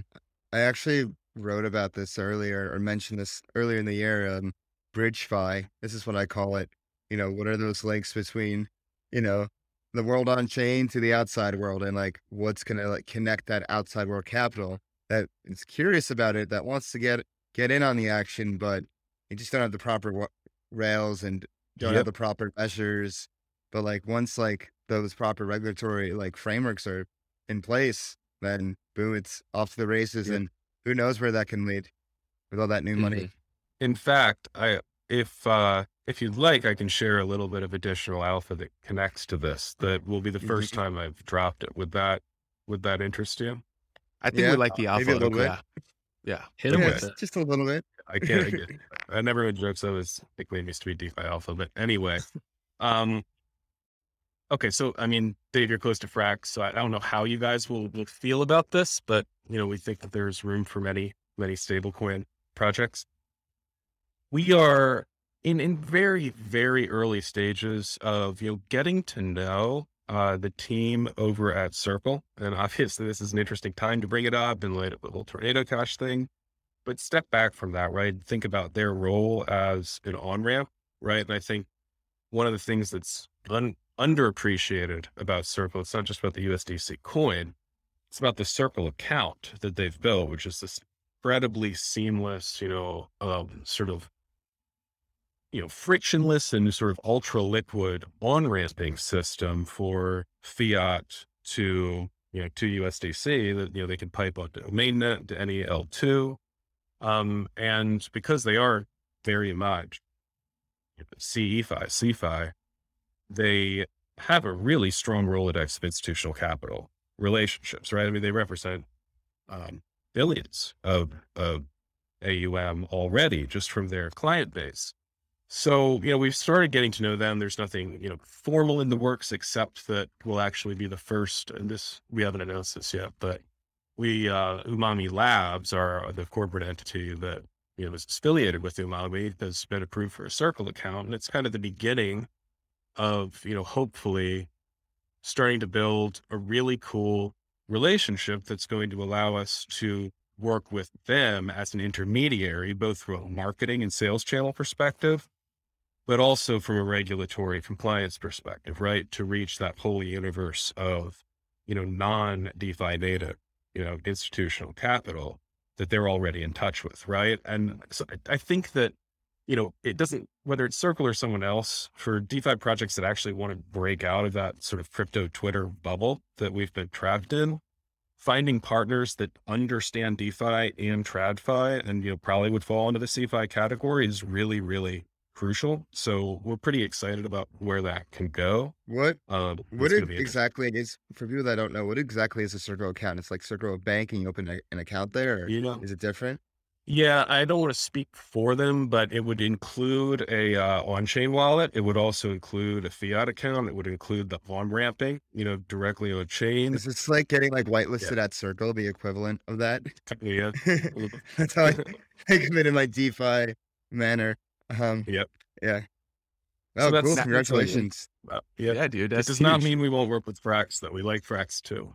I actually wrote about this earlier or mentioned this earlier in the year, um, BridgeFi. This is what I call it. You know, what are those links between, you know, the world on chain to the outside world and like, what's going to like connect that outside world capital that is curious about it, that wants to get, get in on the action, but you just don't have the proper wa- rails and don't yep. have the proper measures. But like once like those proper regulatory like frameworks are in place, then boom, it's off to the races. Yep. And who knows where that can lead with all that new mm-hmm. money. In fact, I if uh if you'd like, I can share a little bit of additional alpha that connects to this. That will be the first time I've dropped it. Would that would that interest you? I think yeah, we like the alpha. Maybe a little yeah. bit. Yeah. Hit yeah, with it. Just a little bit. I can't, I get it. I never would joke. So I was nicknamed used to be DeFi Alpha, but anyway, um, okay. So, I mean, Dave, you're close to Frax, so I don't know how you guys will, will feel about this, but you know, we think that there's room for many, many stablecoin projects. We are in, in very, very early stages of, you know, getting to know, uh, the team over at Circle. And obviously this is an interesting time to bring it up and light up the whole Tornado Cash thing. But step back from that, right? Think about their role as an on-ramp, right? And I think one of the things that's un- underappreciated about Circle, it's not just about the U S D C coin, it's about the Circle account that they've built, which is this incredibly seamless, you know, um, sort of you know, frictionless and sort of ultra liquid on-ramping system for fiat to, you know, to U S D C that, you know, they can pipe out to mainnet, to any L two. Um, and because they are very much CeFi, CeFi, they have a really strong Rolodex of institutional capital relationships, right? I mean, they represent, um, billions of, of A U M already just from their client base. So, you know, we've started getting to know them. There's nothing, you know, formal in the works, except that we'll actually be the first, and this, we haven't announced this yet, but we, uh, Umami Labs are the corporate entity that, you know, is affiliated with Umami, that's been approved for a Circle account. And it's kind of the beginning of, you know, hopefully starting to build a really cool relationship that's going to allow us to work with them as an intermediary, both from a marketing and sales channel perspective, but also from a regulatory compliance perspective, right? To reach that whole universe of, you know, non-DeFi native, you know, institutional capital that they're already in touch with, right? And so I think that, you know, it doesn't, whether it's Circle or someone else, for DeFi projects that actually want to break out of that sort of crypto Twitter bubble that we've been trapped in, finding partners that understand DeFi and TradFi and, you know, probably would fall into the CeFi category is really, really crucial. So we're pretty excited about where that can go. What, um, what it, exactly is, for people that don't know, what exactly is a Circle account? It's like Circle Banking, you open a, an account there, or you know, is it different? Yeah, I don't want to speak for them, but it would include a uh, on-chain wallet. It would also include a fiat account. It would include the on-ramping, you know, directly on chain. Is this like getting like whitelisted yeah. at Circle, the equivalent of that? Yeah. That's how I, I committed my DeFi manner. Um, yep. Yeah. Oh, so cool. Congratulations. Wow. Yep. Yeah, dude. That's it does huge. Not mean we won't work with Frax, though. We like Frax, too.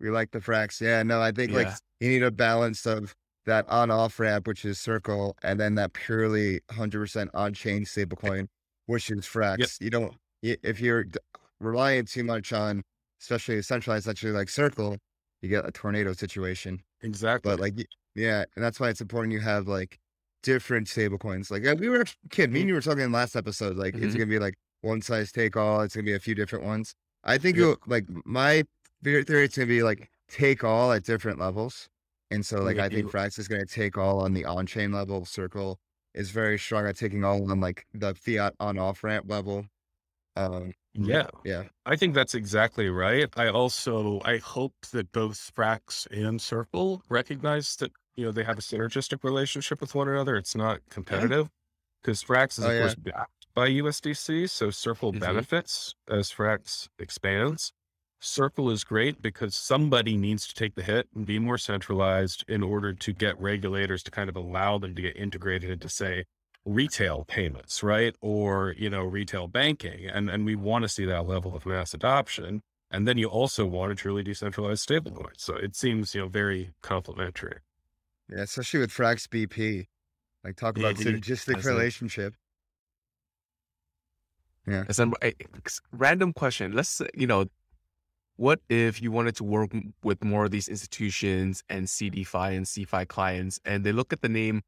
We like the Frax. Yeah, no, I think yeah. like you need a balance of that on-off ramp, which is Circle, and then that purely one hundred percent on-chain stablecoin, which is Frax. Yep. You don't, if you're relying too much on, especially centralized, actually like Circle, you get a tornado situation. Exactly. But like, yeah, and that's why it's important you have like different stablecoins. Like we were, kid, me and you were talking in last episode, like mm-hmm. it's going to be like one size take all. It's going to be a few different ones. I think yep. like my theory, it's going to be like take all at different levels. And so like, I think Frax is going to take all on the on-chain level. Circle is very strong at taking all on like the fiat on off ramp level. Um, yeah. Yeah. I think that's exactly right. I also, I hope that both Frax and Circle recognize that, you know, they have a synergistic relationship with one another. It's not competitive because yeah. Frax is oh, of yeah. course backed by U S D C. So Circle mm-hmm. benefits as Frax expands. Circle is great because somebody needs to take the hit and be more centralized in order to get regulators to kind of allow them to get integrated into, say, retail payments, right? Or, you know, retail banking. And and we want to see that level of mass adoption. And then you also want a truly decentralized stablecoin. So it seems, you know, very complementary. Yeah, especially with Frax B P. Like talk about yeah, synergistic relationship. Yeah. As a random question. Let's, you know, what if you wanted to work with more of these institutions and CeFi and CeFi clients, and they look at the name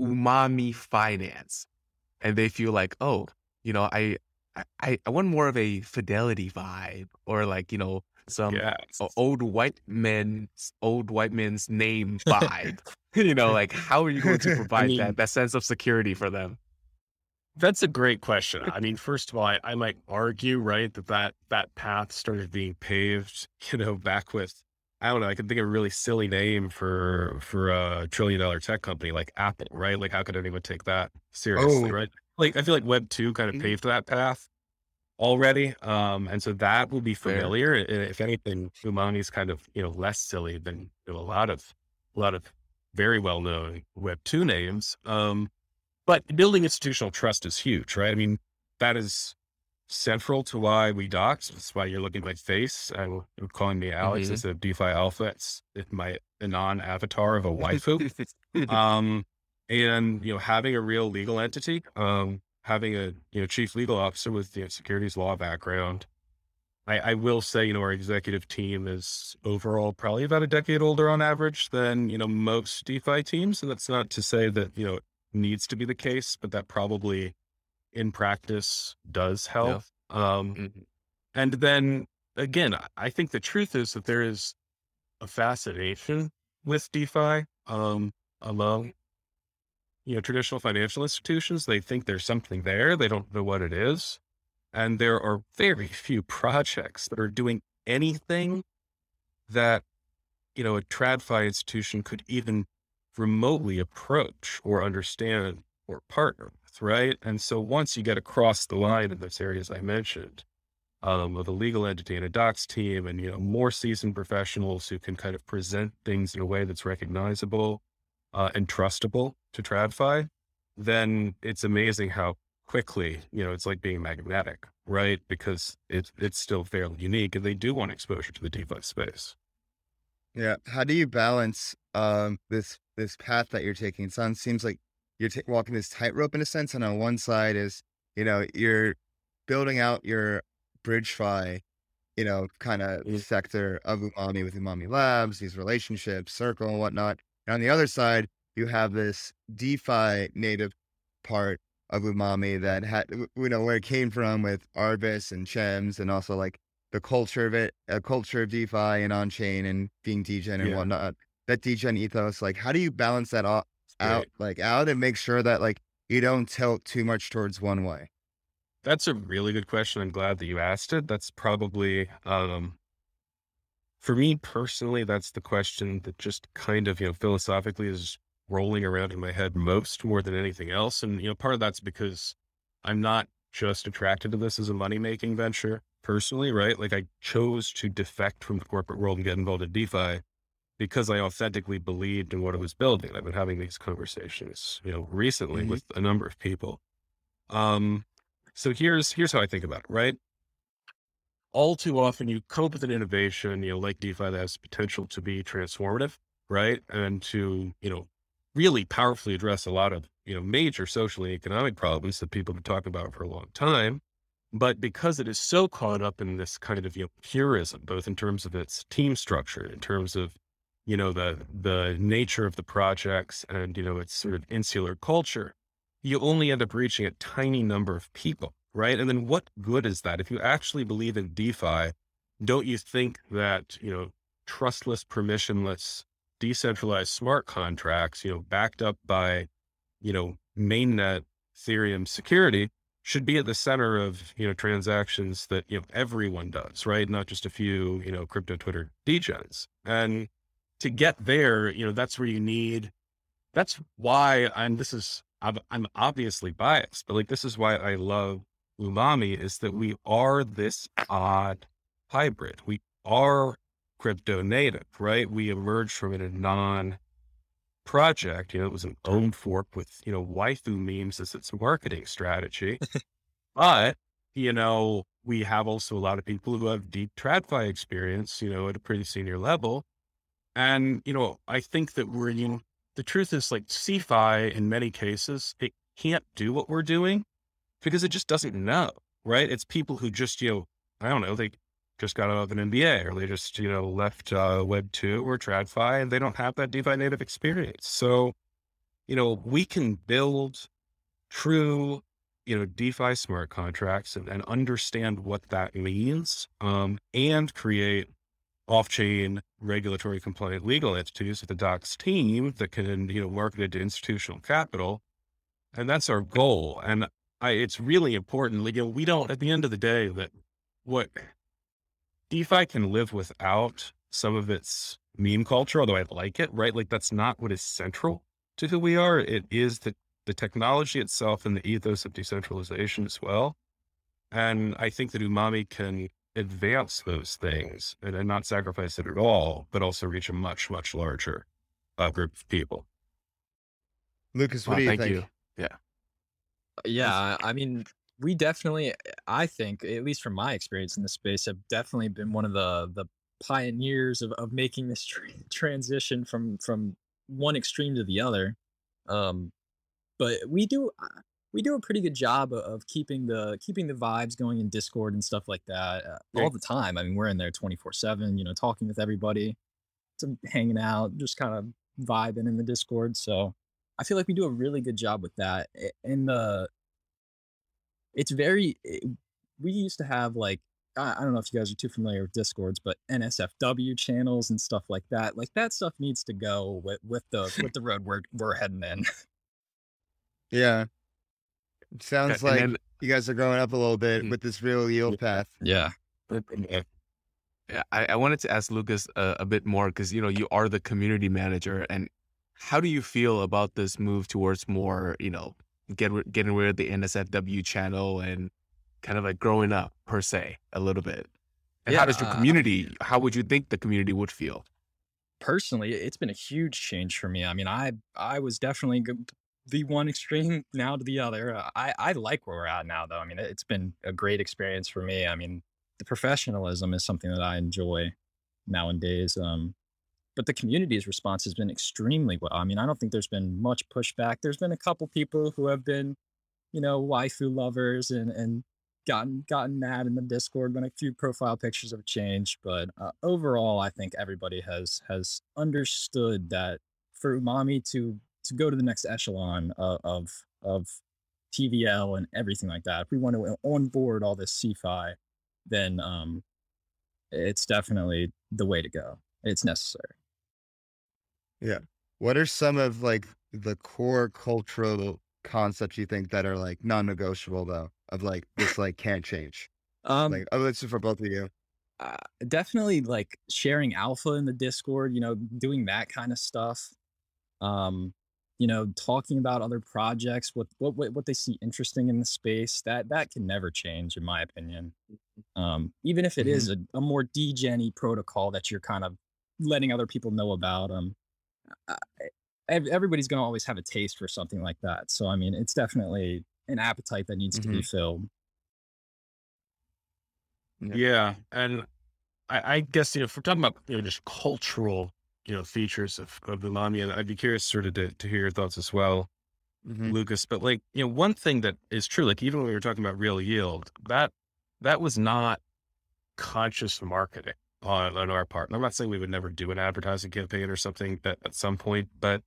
Umami Finance and they feel like, oh, you know, I, I, I want more of a Fidelity vibe, or like, you know, some yes. old white men's, old white men's name vibe, you know, like how are you going to provide I mean, that, that sense of security for them? That's a great question. I mean, first of all, I, I might argue, right, that, that that path started being paved, you know, back with, I don't know, I can think of a really silly name for for a trillion dollar tech company like Apple, right? Like, how could anyone take that seriously, oh. right? Like, I feel like Web two kind of paved that path already. Um, and so that will be familiar. Fair. If anything, Umami is kind of, you know, less silly than you know, a lot of, a lot of very well-known Web two names. Um, But building institutional trust is huge, right? I mean, that is central to why we docs. That's why you're looking at my face. I'm calling me Alex mm-hmm. instead of DeFi Alpha. It's my anon avatar of a waifu. um, and, you know, having a real legal entity, um, having a, you know, chief legal officer with, you know, securities law background. I, I will say, you know, our executive team is overall probably about a decade older on average than, you know, most DeFi teams. And that's not to say that, you know, needs to be the case, but that probably in practice does help. Yeah. Um, mm-hmm. And then again, I think the truth is that there is a fascination with DeFi um, among, you know, traditional financial institutions. They think there's something there. They don't know what it is. And there are very few projects that are doing anything that, you know, a TradFi institution could even remotely approach or understand or partner with, right? And so once you get across the line in those areas I mentioned, um, with a legal entity and a docs team and, you know, more seasoned professionals who can kind of present things in a way that's recognizable uh, and trustable to TradFi, then it's amazing how quickly, you know, it's like being magnetic, right? Because it, it's still fairly unique and they do want exposure to the DeFi space. Yeah. How do you balance um, this this path that you're taking? It sounds, seems like you're t- walking this tightrope in a sense. And on one side is, you know, you're building out your BridgeFi, you know, kind of mm-hmm. sector of Umami with Umami Labs, these relationships, Circle and whatnot. And on the other side, you have this DeFi native part of Umami that had, you know, where it came from with Arbis and Chems, and also like the culture of it, a culture of DeFi and on chain and being degen and yeah. whatnot, that degen ethos. Like, how do you balance that all out, like out and make sure that like you don't tilt too much towards one way? That's a really good question. I'm glad that you asked it. That's probably, um, for me personally, that's the question that just kind of, you know, philosophically is rolling around in my head most more than anything else. And, you know, part of that's because I'm not just attracted to this as a money-making venture personally, right? Like I chose to defect from the corporate world and get involved in DeFi because I authentically believed in what I was building. I've been having these conversations, you know, recently mm-hmm. with a number of people. Um, so here's, here's how I think about it, right? All too often you come up with an innovation, you know, like DeFi that has potential to be transformative, right? And to, you know, really powerfully address a lot of, you know, major social and economic problems that people have been talking about for a long time. But because it is so caught up in this kind of, you know, purism, both in terms of its team structure, in terms of, you know, the, the nature of the projects and, you know, its sort of insular culture, you only end up reaching a tiny number of people, right? And then what good is that? If you actually believe in DeFi, don't you think that, you know, trustless, permissionless, decentralized smart contracts, you know, backed up by, you know, mainnet Ethereum security should be at the center of, you know, transactions that, you know, everyone does, right? Not just a few, you know, crypto Twitter degens. And to get there, you know, that's where you need, that's why, and this is, I'm, I'm obviously biased, but like, this is why I love Umami, is that we are this odd hybrid. We are crypto native, right? We emerged from it a non project, you know, it was an own fork with, you know, waifu memes as its marketing strategy. But, you know, we have also a lot of people who have deep TradFi experience, you know, at a pretty senior level. And, you know, I think that we're, you know, the truth is like CeFi in many cases, it can't do what we're doing because it just doesn't know, right? It's people who just, you know, I don't know, they just got out of an M B A, or they just, you know, left uh, Web two or TradFi, and they don't have that DeFi native experience. So, you know, we can build true, you know, DeFi smart contracts and, and understand what that means, um, and create off-chain regulatory compliant legal entities with the docs team that can, you know, market it to institutional capital. And that's our goal. And I, it's really important. Like, you know, we don't, at the end of the day, that what DeFi can live without some of its meme culture, although I like it, right? Like that's not what is central to who we are. It is the, the technology itself and the ethos of decentralization as well. And I think that Umami can advance those things and, and not sacrifice it at all, but also reach a much, much larger uh, group of people. Lucas, what wow, do you thank think? You. Yeah. Yeah. I mean, we definitely, I think, at least from my experience in this space, have definitely been one of the the pioneers of, of making this tra- transition from from one extreme to the other. Um, but we do we do a pretty good job of keeping the keeping the vibes going in Discord and stuff like that uh, all the time. I mean, we're in there twenty-four seven, you know, talking with everybody, hanging out, just kind of vibing in the Discord. So I feel like we do a really good job with that. And the it's very, it, we used to have like, I don't know if you guys are too familiar with Discords, but N S F W channels and stuff like that. Like that stuff needs to go with, with the with the road we're we're heading in. Yeah, it sounds like then, you guys are growing up a little bit with this real yield path. Yeah, yeah. I, I wanted to ask Lucas uh, a bit more because you know you are the community manager, and how do you feel about this move towards more you know get getting rid of the N S F W channel and kind of like growing up per se a little bit, and yeah, how does your community, uh, how would you think the community would feel? Personally, it's been a huge change for me. I mean, I, I was definitely the one extreme now to the other. Uh, I, I like where we're at now though. I mean, it's been a great experience for me. I mean, the professionalism is something that I enjoy nowadays. Um, but the community's response has been extremely well. I mean, I don't think there's been much pushback. There's been a couple people who have been, you know, waifu lovers and, and, gotten gotten mad in the Discord when a few profile pictures have changed, but uh, overall I think everybody has has understood that for Umami to to go to the next echelon of of, of T V L and everything like that, if we want to onboard all this CeFi, then um it's definitely the way to go. It's necessary. Yeah. What are some of like the core cultural concepts you think that are like non-negotiable though, of like this like can't change? Um like oh this is for both of you. Uh, definitely like sharing alpha in the Discord, you know, doing that kind of stuff. Um, you know, talking about other projects, what what what they see interesting in the space. That that can never change in my opinion. Um, even if it mm-hmm. is a, a more degen-y protocol that you're kind of letting other people know about. Um I, everybody's going to always have a taste for something like that. So, I mean, it's definitely an appetite that needs mm-hmm. to be filled. Yeah. yeah. And I, I guess, you know, if we're talking about, you know, just cultural, you know, features of, of Umami, and I'd be curious sort of to, to hear your thoughts as well, mm-hmm. Lucas, but like, you know, one thing that is true, like even when we were talking about real yield, that, that was not conscious marketing on, on our part. And I'm not saying we would never do an advertising campaign or something that at some point, but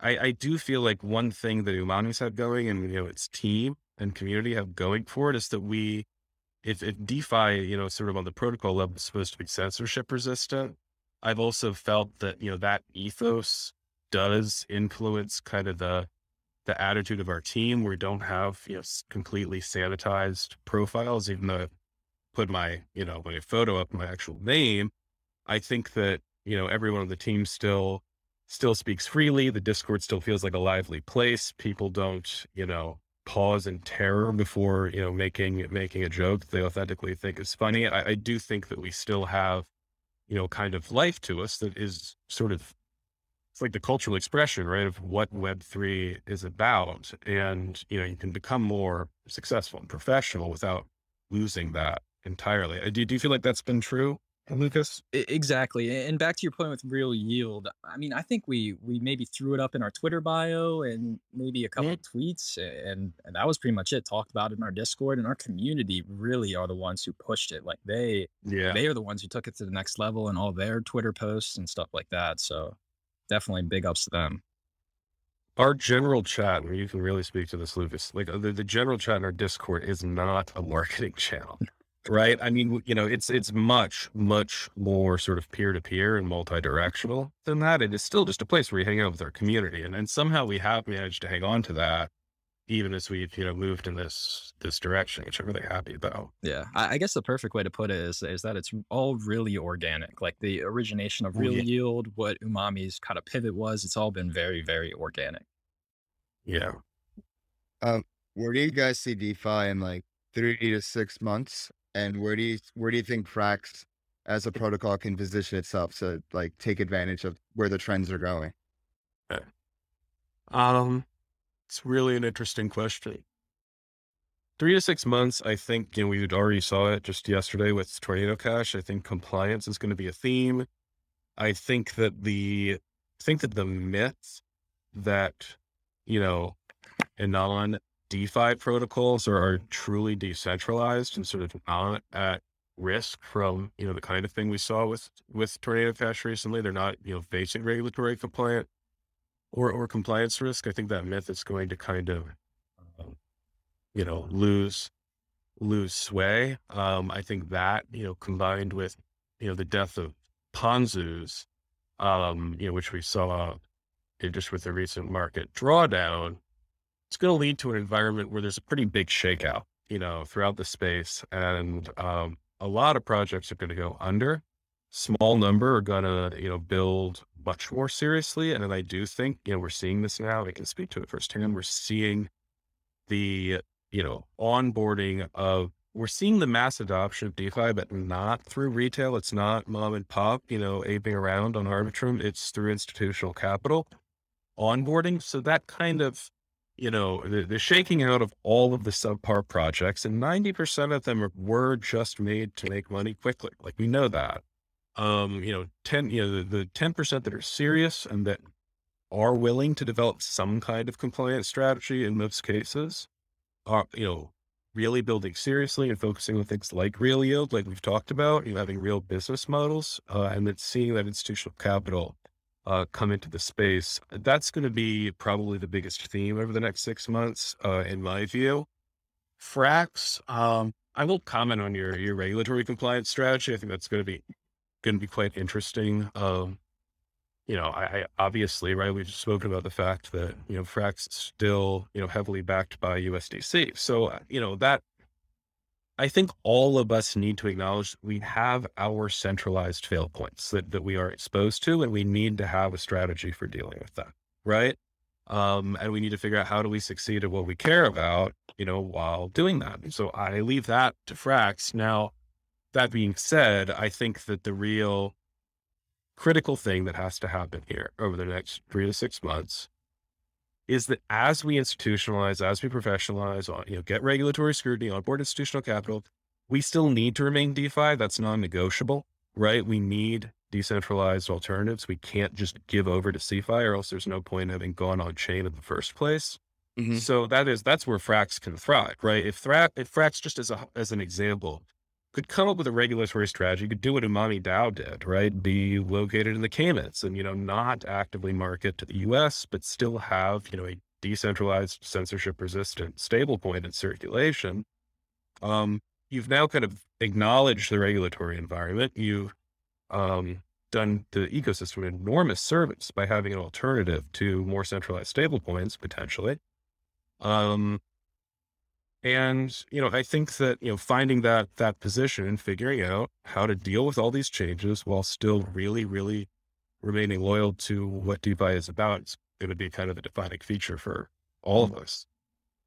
I, I do feel like one thing that Umami's had going, and, you know, its team and community have going for it, is that we, if, if DeFi, you know, sort of on the protocol level is supposed to be censorship resistant, I've also felt that, you know, that ethos does influence kind of the, the attitude of our team. We don't have, you know, completely sanitized profiles, even though I've put my, you know, my photo up, my actual name. I think that, you know, everyone on the team still, still speaks freely. The Discord still feels like a lively place. People don't, you know, pause in terror before, you know, making, making a joke they authentically think is funny. I, I do think that we still have, you know, kind of life to us that is sort of, it's like the cultural expression, right, of what Web three is about. And, you know, you can become more successful and professional without losing that entirely. Do, do you feel like that's been true? Lucas? Exactly. And back to your point with real yield. I mean, I think we, we maybe threw it up in our Twitter bio and maybe a couple yeah. of tweets, and, and that was pretty much it. Talked about it in our Discord, and our community really are the ones who pushed it. Like they, yeah. they are the ones who took it to the next level and all their Twitter posts and stuff like that. So definitely big ups to them. Our general chat, where you can really speak to this, Lucas, like the, the general chat in our Discord is not a marketing channel. Right. I mean, you know, it's, it's much, much more sort of peer to peer and multi-directional than that. It is still just a place where we hang out with our community. And, and somehow we have managed to hang on to that, even as we've, you know, moved in this, this direction, which I'm really happy about. Yeah. I, I guess the perfect way to put it is, is that it's all really organic. Like the origination of real yeah. yield, what Umami's kind of pivot was, it's all been very, very organic. Yeah. Um, where do you guys see DeFi in like three to six months? And where do you, where do you think Frax as a protocol can position itself to like take advantage of where the trends are going? Okay. Um, it's really an interesting question. Three to six months, I think, you know, we already saw it just yesterday with Tornado Cash. I think compliance is going to be a theme. I think that the, I think that the myth that, you know, and non DeFi protocols are, are truly decentralized and sort of not at risk from, you know, the kind of thing we saw with, with Tornado Cash recently. They're not, you know, facing regulatory compliant or, or compliance risk. I think that myth is going to kind of um, you know, lose, lose sway. Um, I think that, you know, combined with, you know, the death of Ponzi's, um, you know, which we saw uh, just with the recent market drawdown, it's going to lead to an environment where there's a pretty big shakeout, you know, throughout the space. And, um, a lot of projects are going to go under. Small number are going to, you know, build much more seriously. And then I do think, you know, we're seeing this now. I can speak to it firsthand. We're seeing the, you know, onboarding of, we're seeing the mass adoption of DeFi, but not through retail. It's not mom and pop, you know, aping around on Arbitrum. It's through institutional capital onboarding. So that kind of, you know, the, the shaking out of all of the subpar projects, and ninety percent of them were just made to make money quickly. Like, we know that. Um, you know, ten, you know, the ten percent that are serious and that are willing to develop some kind of compliance strategy in most cases are, you know, really building seriously and focusing on things like real yield, like we've talked about, you know, having real business models, uh, and then seeing that institutional capital, uh, come into the space. That's going to be probably the biggest theme over the next six months, uh, in my view. Frax, um, I will comment on your, your regulatory compliance strategy. I think that's going to be going to be quite interesting. Um, you know, I, I obviously, right, we've spoken about the fact that, you know, Frax is still, you know, heavily backed by U S D C. So, you know, that, I think all of us need to acknowledge that we have our centralized fail points that, that we are exposed to, and we need to have a strategy for dealing with that, right? Um, and we need to figure out how do we succeed at what we care about, you know, while doing that. So I leave that to Frax. Now, that being said, I think that the real critical thing that has to happen here over the next three to six months is that as we institutionalize, as we professionalize, you know, get regulatory scrutiny, onboard institutional capital, we still need to remain DeFi. That's non-negotiable, right? We need decentralized alternatives. We can't just give over to CeFi, or else there's no point in having gone on chain in the first place. Mm-hmm. So that is, that's where Frax can thrive, right? If, thra- if Frax, just as a, as an example, could come up with a regulatory strategy, could do what Umami DAO did, right? Be located in the Caymans and, you know, not actively market to the U S, but still have, you know, a decentralized, censorship resistant stable point in circulation. Um, you've now kind of acknowledged the regulatory environment. You've um, done the ecosystem an enormous service by having an alternative to more centralized stable points potentially. Um, And, you know, I think that, you know, finding that, that position and figuring out how to deal with all these changes while still really, really remaining loyal to what DeFi is about, is going to be kind of a defining feature for all of us.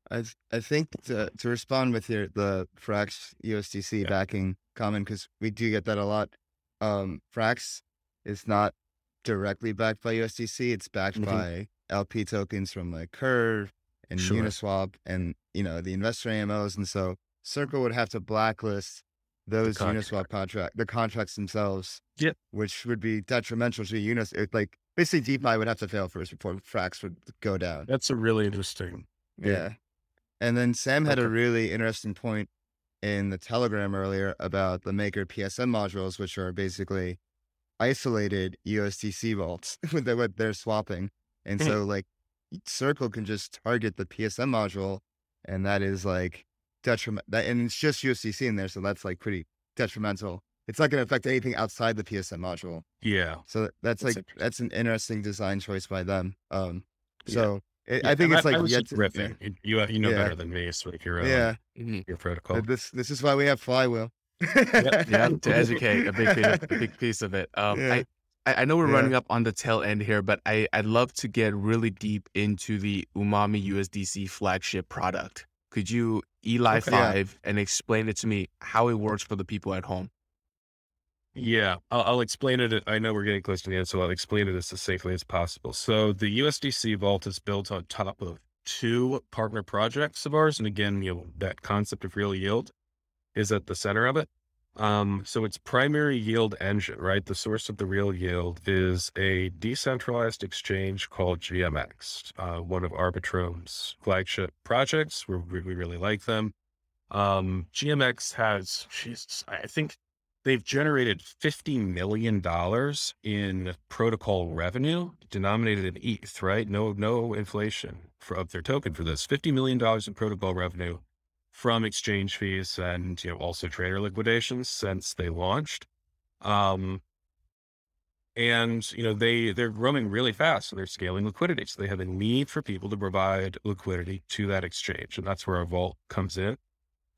I I think to, to respond with your, the Frax U S D C yeah. backing comment, because we do get that a lot. Um, Frax is not directly backed by U S D C. It's backed mm-hmm. by L P tokens from like Curve and sure. Uniswap and, you know, the investor A M Os. And so Circle would have to blacklist those contract. Uniswap contract, the contracts themselves, yep. which would be detrimental to Unis. It, like basically DeFi would have to fail first before Frax would go down. That's a really interesting. Yeah. yeah. And then Sam had okay. a really interesting point in the Telegram earlier about the Maker P S M modules, which are basically isolated U S D C vaults with what they're swapping. And mm-hmm. so like Circle can just target the P S M module, and that is like detriment that, and it's just U S D C in there. So that's like pretty detrimental. It's not going to affect anything outside the P S M module. Yeah. So that's, that's like, that's an interesting design choice by them. Um, so yeah. it, yeah. I think I, it's like, I was yet to, yeah. you, you know, yeah. better than me. So like your, yeah. own, your protocol, this, this is why we have Flywheel. yep, yeah. To educate a big, a big piece of it. Um, yeah. I, I know we're yeah. running up on the tail end here, but I, I'd love to get really deep into the Umami U S D C flagship product. Could you E L I five okay, yeah. and explain it to me how it works for the people at home? Yeah, I'll, I'll explain it. I know we're getting close to the end, so I'll explain it as succinctly as possible. So the U S D C vault is built on top of two partner projects of ours. And again, you know, that concept of real yield is at the center of it. Um, so its primary yield engine, right? The source of the real yield is a decentralized exchange called G M X, uh, one of Arbitrum's flagship projects. We we really like them. Um, G M X has, Jesus, I think they've generated fifty million dollars in protocol revenue denominated in E T H, right? No, no inflation for, of their token for this. fifty million dollars in protocol revenue from exchange fees and, you know, also trader liquidations since they launched. Um, and, you know, they, they're growing really fast. So they're scaling liquidity. So they have a need for people to provide liquidity to that exchange. And that's where our vault comes in.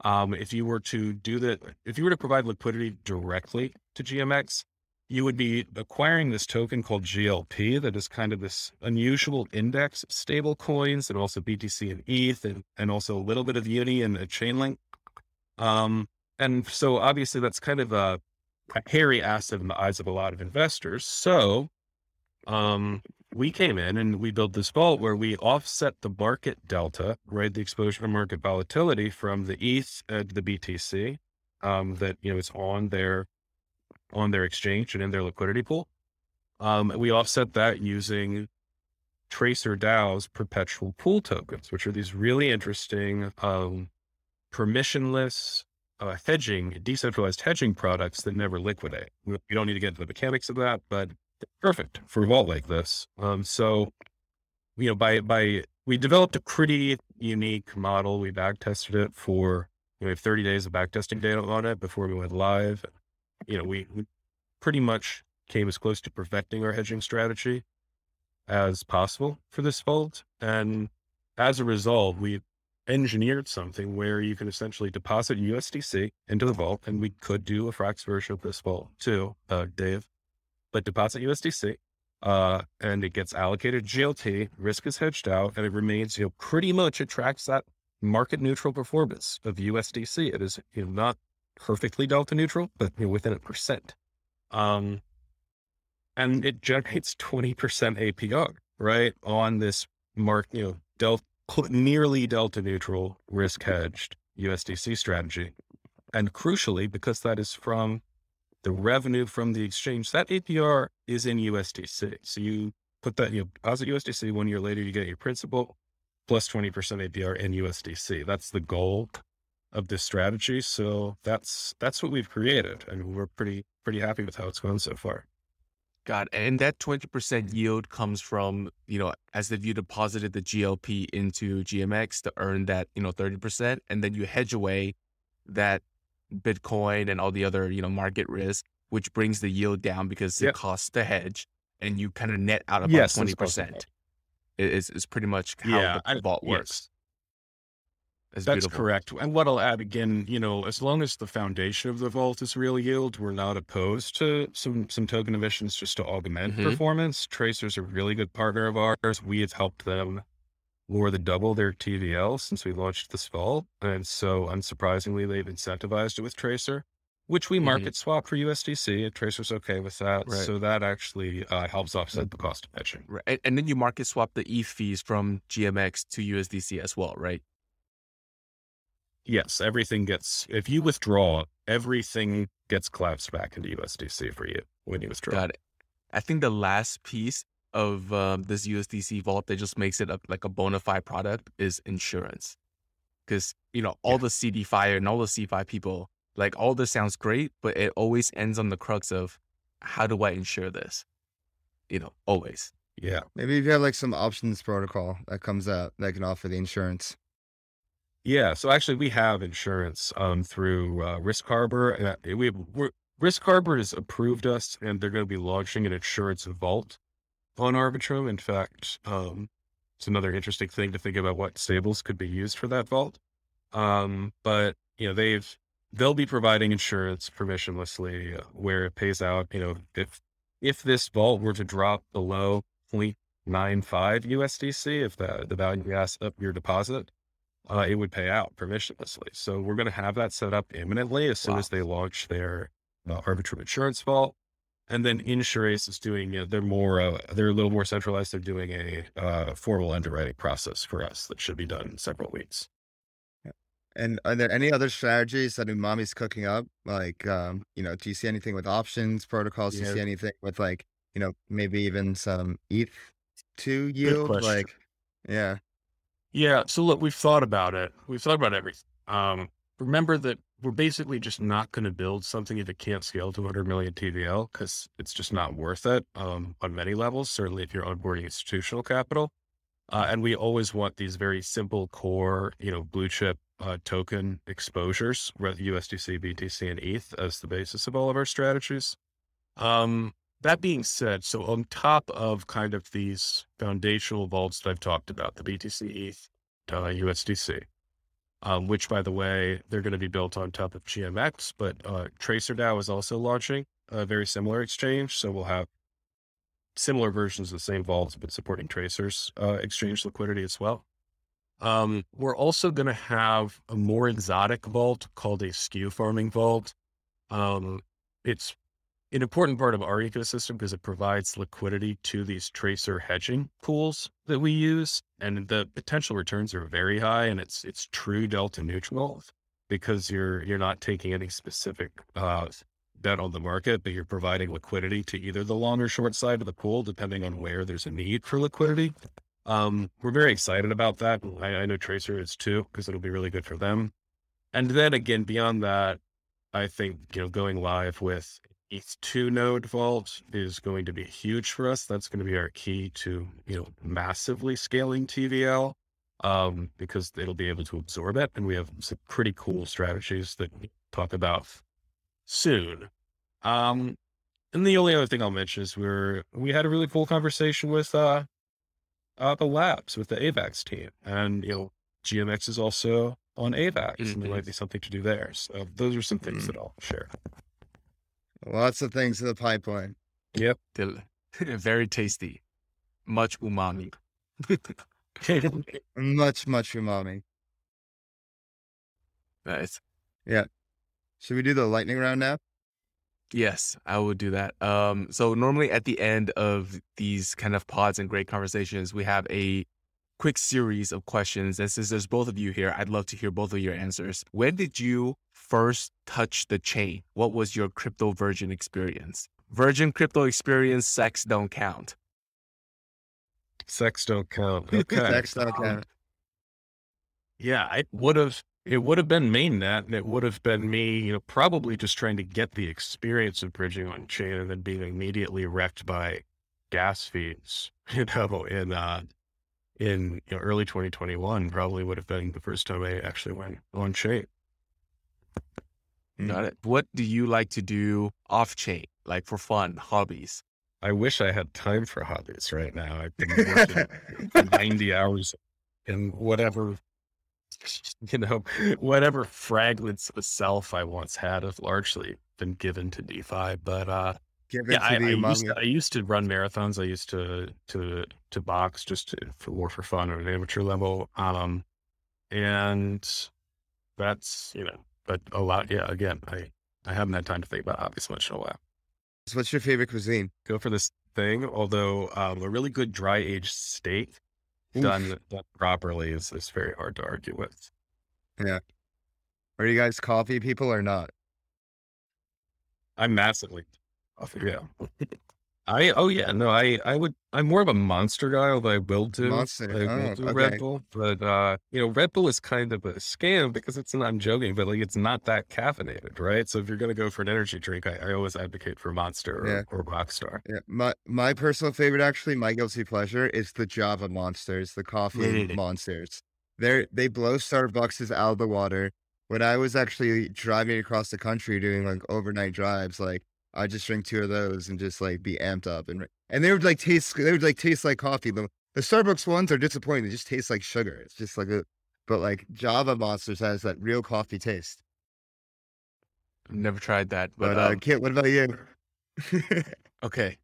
Um, if you were to do that, if you were to provide liquidity directly to G M X, you would be acquiring this token called G L P that is kind of this unusual index of stable coins and also B T C and E T H and, and also a little bit of Uni and a Chainlink. Um, and so obviously that's kind of a, a hairy asset in the eyes of a lot of investors. So um, we came in and we built this vault where we offset the market delta, right? The exposure to market volatility from the E T H and the B T C um, that, you know, it's on their on their exchange and in their liquidity pool. Um, we offset that using Tracer DAO's perpetual pool tokens, which are these really interesting, um, permissionless, uh, hedging, decentralized hedging products that never liquidate. We don't need to get into the mechanics of that, but perfect for a vault like this. Um, so, you know, by, by, we developed a pretty unique model. We back tested it for, you know, we have thirty days of back testing data on it before we went live. You know, we, we pretty much came as close to perfecting our hedging strategy as possible for this vault. And as a result, we engineered something where you can essentially deposit U S D C into the vault. And we could do a Frax version of this vault too, uh, Dave, but deposit U S D C uh, and it gets allocated G L T, risk is hedged out, and it remains, you know, pretty much it tracks that market neutral performance of U S D C. It is, you know, not perfectly delta neutral, but, you know, within a percent. Um, and it generates twenty percent A P R, right? On this mark, you know, delta, nearly delta neutral risk hedged U S D C strategy. And crucially, because that is from the revenue from the exchange, that A P R is in U S D C. So you put that, you know, deposit U S D C, one year later, you get your principal plus twenty percent A P R in U S D C. That's the goal of this strategy. So that's, that's what we've created. I mean, we're pretty, pretty happy with how it's gone so far. Got it. And that twenty percent yield comes from, you know, as if you deposited the G L P into G M X to earn that, you know, thirty percent, and then you hedge away that Bitcoin and all the other, you know, market risk, which brings the yield down because yep. it costs to hedge, and you kind of net out about yes, twenty percent is, is pretty much how yeah, the vault works. Yes. That's, That's correct. And what I'll add again, you know, as long as the foundation of the vault is real yield, we're not opposed to some, some token emissions just to augment mm-hmm. performance. Tracer's a really good partner of ours. We have helped them more than double their T V L since we launched this vault. And so unsurprisingly, they've incentivized it with Tracer, which we market mm-hmm. swap for U S D C. If Tracer's okay with that. Right. So that actually uh, helps offset the cost of hedging. Right. And, and then you market swap the E T H fees from G M X to U S D C as well, right? Yes, everything gets, if you withdraw, everything gets collapsed back into U S D C for you when you withdraw. Got it. I think the last piece of um, this U S D C vault that just makes it a, like a bona fide product is insurance. Because, you know, all yeah. the CeFi and all the CeFi people, like all this sounds great, but it always ends on the crux of how do I insure this? You know, always. Yeah. Maybe if you have like some options protocol that comes out that can offer the insurance. Yeah. So actually we have insurance, um, through, uh, Risk Harbor. Uh, we have, we're, Risk Harbor has approved us, and they're going to be launching an insurance vault on Arbitrum. In fact, um, it's another interesting thing to think about what stables could be used for that vault. Um, but you know, they've, they'll be providing insurance permissionlessly uh, where it pays out, you know, if, if this vault were to drop below zero point nine five U S D C, if the, the value gas up your deposit, Uh, it would pay out permissionlessly. So we're going to have that set up imminently as soon wow. as they launch their uh, Arbitrum insurance vault. And then Insurace is doing, you know, they're more, uh, they're a little more centralized. They're doing a uh, formal underwriting process for us that should be done in several weeks. Yeah. And are there any other strategies that Umami's cooking up? Like, um, you know, do you see anything with options, protocols? Yeah. Do you see anything with like, you know, maybe even some E T H two yield? Like, yeah. Yeah. So look, we've thought about it. We've thought about everything. Um, remember that we're basically just not going to build something if it can't scale to one hundred million T V L, because it's just not worth it um, on many levels, certainly if you're onboarding institutional capital. Uh, and we always want these very simple core, you know, blue chip uh, token exposures, U S D C, B T C, and E T H as the basis of all of our strategies. Um, that being said, so on top of kind of these foundational vaults that I've talked about, the B T C, E T H, uh, U S D C, um, which by the way, they're going to be built on top of G M X, but uh, Tracer DAO is also launching a very similar exchange. So we'll have similar versions of the same vaults, but supporting Tracer's uh, exchange liquidity as well. Um, we're also going to have a more exotic vault called a skew farming vault. Um, it's an important part of our ecosystem because it provides liquidity to these Tracer hedging pools that we use. And the potential returns are very high, and it's, it's true delta neutral because you're, you're not taking any specific, uh, bet on the market, but you're providing liquidity to either the long or short side of the pool, depending on where there's a need for liquidity. Um, we're very excited about that. I, I know Tracer is too, because it'll be really good for them. And then again, beyond that, I think, you know, going live with E T H two node vault is going to be huge for us. That's going to be our key to, you know, massively scaling T V L, um, because it'll be able to absorb it. And we have some pretty cool strategies that we talk about soon. Um, and the only other thing I'll mention is we're, we had a really cool conversation with, uh, uh, the labs with the A VAX team, and, you know, G M X is also on A VAX, mm-hmm. and there might be something to do there. So those are some things mm-hmm. that I'll share. Lots of things in the pipeline. Yep. Del- Very tasty. Much umami. much, much umami. Nice. Yeah. Should we do the lightning round now? Yes, I will do that. Um, so normally at the end of these kind of pods and great conversations, we have a quick series of questions. And since there's both of you here, I'd love to hear both of your answers. When did you first touch the chain? What was your crypto virgin experience? Virgin crypto experience, sex don't count. Sex don't count. Okay. Sex don't count. Yeah, I would have. It would have been mainnet, and it would have been me, you know, probably just trying to get the experience of bridging on chain and then being immediately wrecked by gas fees, you know, in, uh, in you know, early twenty twenty-one probably would have been the first time I actually went on chain. Got it. What do you like to do off chain, like for fun, hobbies? I wish I had time for hobbies right now. I've been working for ninety hours in whatever, you know, whatever fragments of self I once had have largely been given to DeFi. But uh, yeah, I, I, used to, I used to run marathons. I used to to to box just to, for more for fun on an amateur level. Um, and that's, you know, but a lot. Yeah, again, I, I haven't had time to think about hobbies much in a while. So what's your favorite cuisine? Go for this thing. Although um, a really good dry aged steak. Done, done properly is, is very hard to argue with. Yeah. Are you guys coffee people or not? I'm massively coffee. Yeah. I, oh yeah, no, I, I would, I'm more of a Monster guy, although I will do, Monster. I will oh, do okay. Red Bull, but, uh, you know, Red Bull is kind of a scam because it's not, I'm joking, but like, it's not that caffeinated, right? So if you're going to go for an energy drink, I, I always advocate for Monster or, yeah. or Rockstar. Yeah. My, my personal favorite, actually, my guilty pleasure is the Java Monsters, the coffee Monsters. They're, they blow Starbucks out of the water. When I was actually driving across the country doing like overnight drives, like, I just drink two of those and just like be amped up, and and they would like taste they would like taste like coffee. The, the Starbucks ones are disappointing; they just taste like sugar. It's just like a, but like Java Monsters has that real coffee taste. Never tried that, but, but um, uh, Kit, what about you? Okay,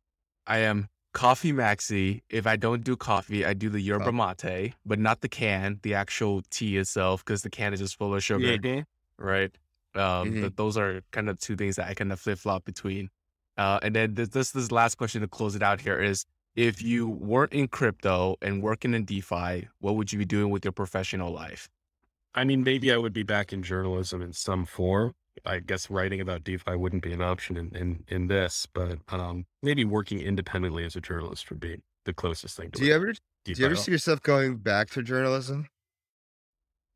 I am coffee maxi. If I don't do coffee, I do the yerba oh. mate, but not the can, the actual tea itself, because the can is just full of sugar, yeah. right? Um, mm-hmm. But those are kind of two things that I kind of flip flop between. Uh, and then this, this, this last question to close it out here is, if you weren't in crypto and working in DeFi, what would you be doing with your professional life? I mean, maybe I would be back in journalism in some form. I guess writing about DeFi wouldn't be an option in, in, in this, but, um, maybe working independently as a journalist would be the closest thing to. Do you ever, do you ever see yourself going back to journalism?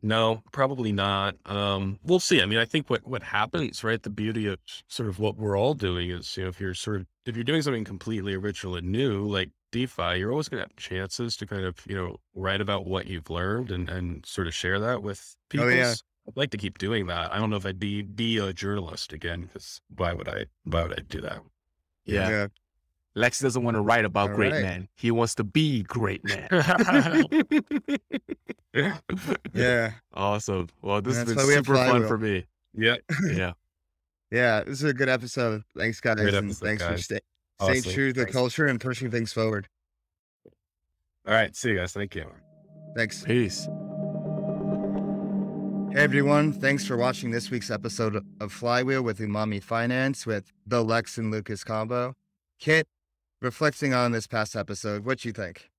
No, probably not. Um, we'll see. I mean, I think what, what happens, right? The beauty of sort of what we're all doing is, you know, if you're sort of, if you're doing something completely original and new, like DeFi, you're always going to have chances to kind of, you know, write about what you've learned and, and sort of share that with people. Oh, yeah. I'd like to keep doing that. I don't know if I'd be, be a journalist again, because why would I, why would I do that? Yeah. yeah. Lex doesn't want to write about All great right. men. He wants to be great men. yeah. Awesome. Well, this yeah, has been super fun for me. Yeah. Yeah. Yeah. This is a good episode. Thanks, guys. Episode, and thanks guys. for staying awesome. stay true to the thanks. culture and pushing things forward. All right. See you guys. Thank you. Thanks. Peace. Hey, everyone. Thanks for watching this week's episode of Flywheel with Umami Finance with the Lex and Lucas combo. Kit, reflecting on this past episode, what do you think?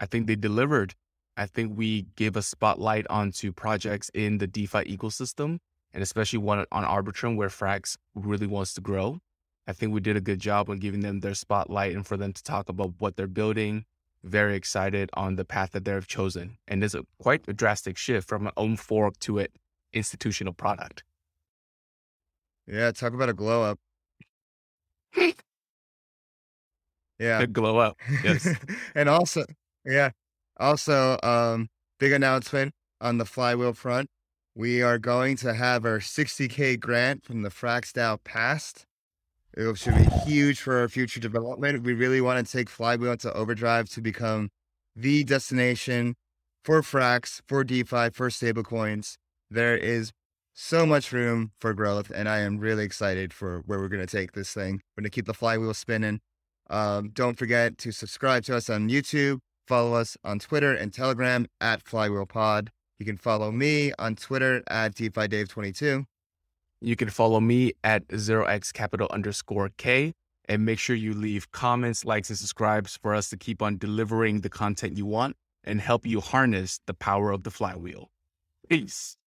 I think they delivered. I think we gave a spotlight onto projects in the DeFi ecosystem, and especially one on Arbitrum where Frax really wants to grow. I think we did a good job on giving them their spotlight and for them to talk about what they're building. Very excited on the path that they've chosen. And there's a quite a drastic shift from an own fork to an institutional product. Yeah, talk about a glow up. Yeah. It'd glow up. Yes. And also, yeah. Also, um, big announcement on the Flywheel front. We are going to have our sixty K grant from the Frax DAO passed. It should be huge for our future development. We really want to take Flywheel into overdrive to become the destination for Frax, for DeFi, for stablecoins. There is so much room for growth, and I am really excited for where we're going to take this thing. We're going to keep the Flywheel spinning. Um, don't forget to subscribe to us on YouTube, follow us on Twitter and Telegram at Flywheel Pod. You can follow me on Twitter at DeFi Dave twenty-two. You can follow me at zero x capital underscore K, and make sure you leave comments, likes, and subscribes for us to keep on delivering the content you want and help you harness the power of the flywheel. Peace.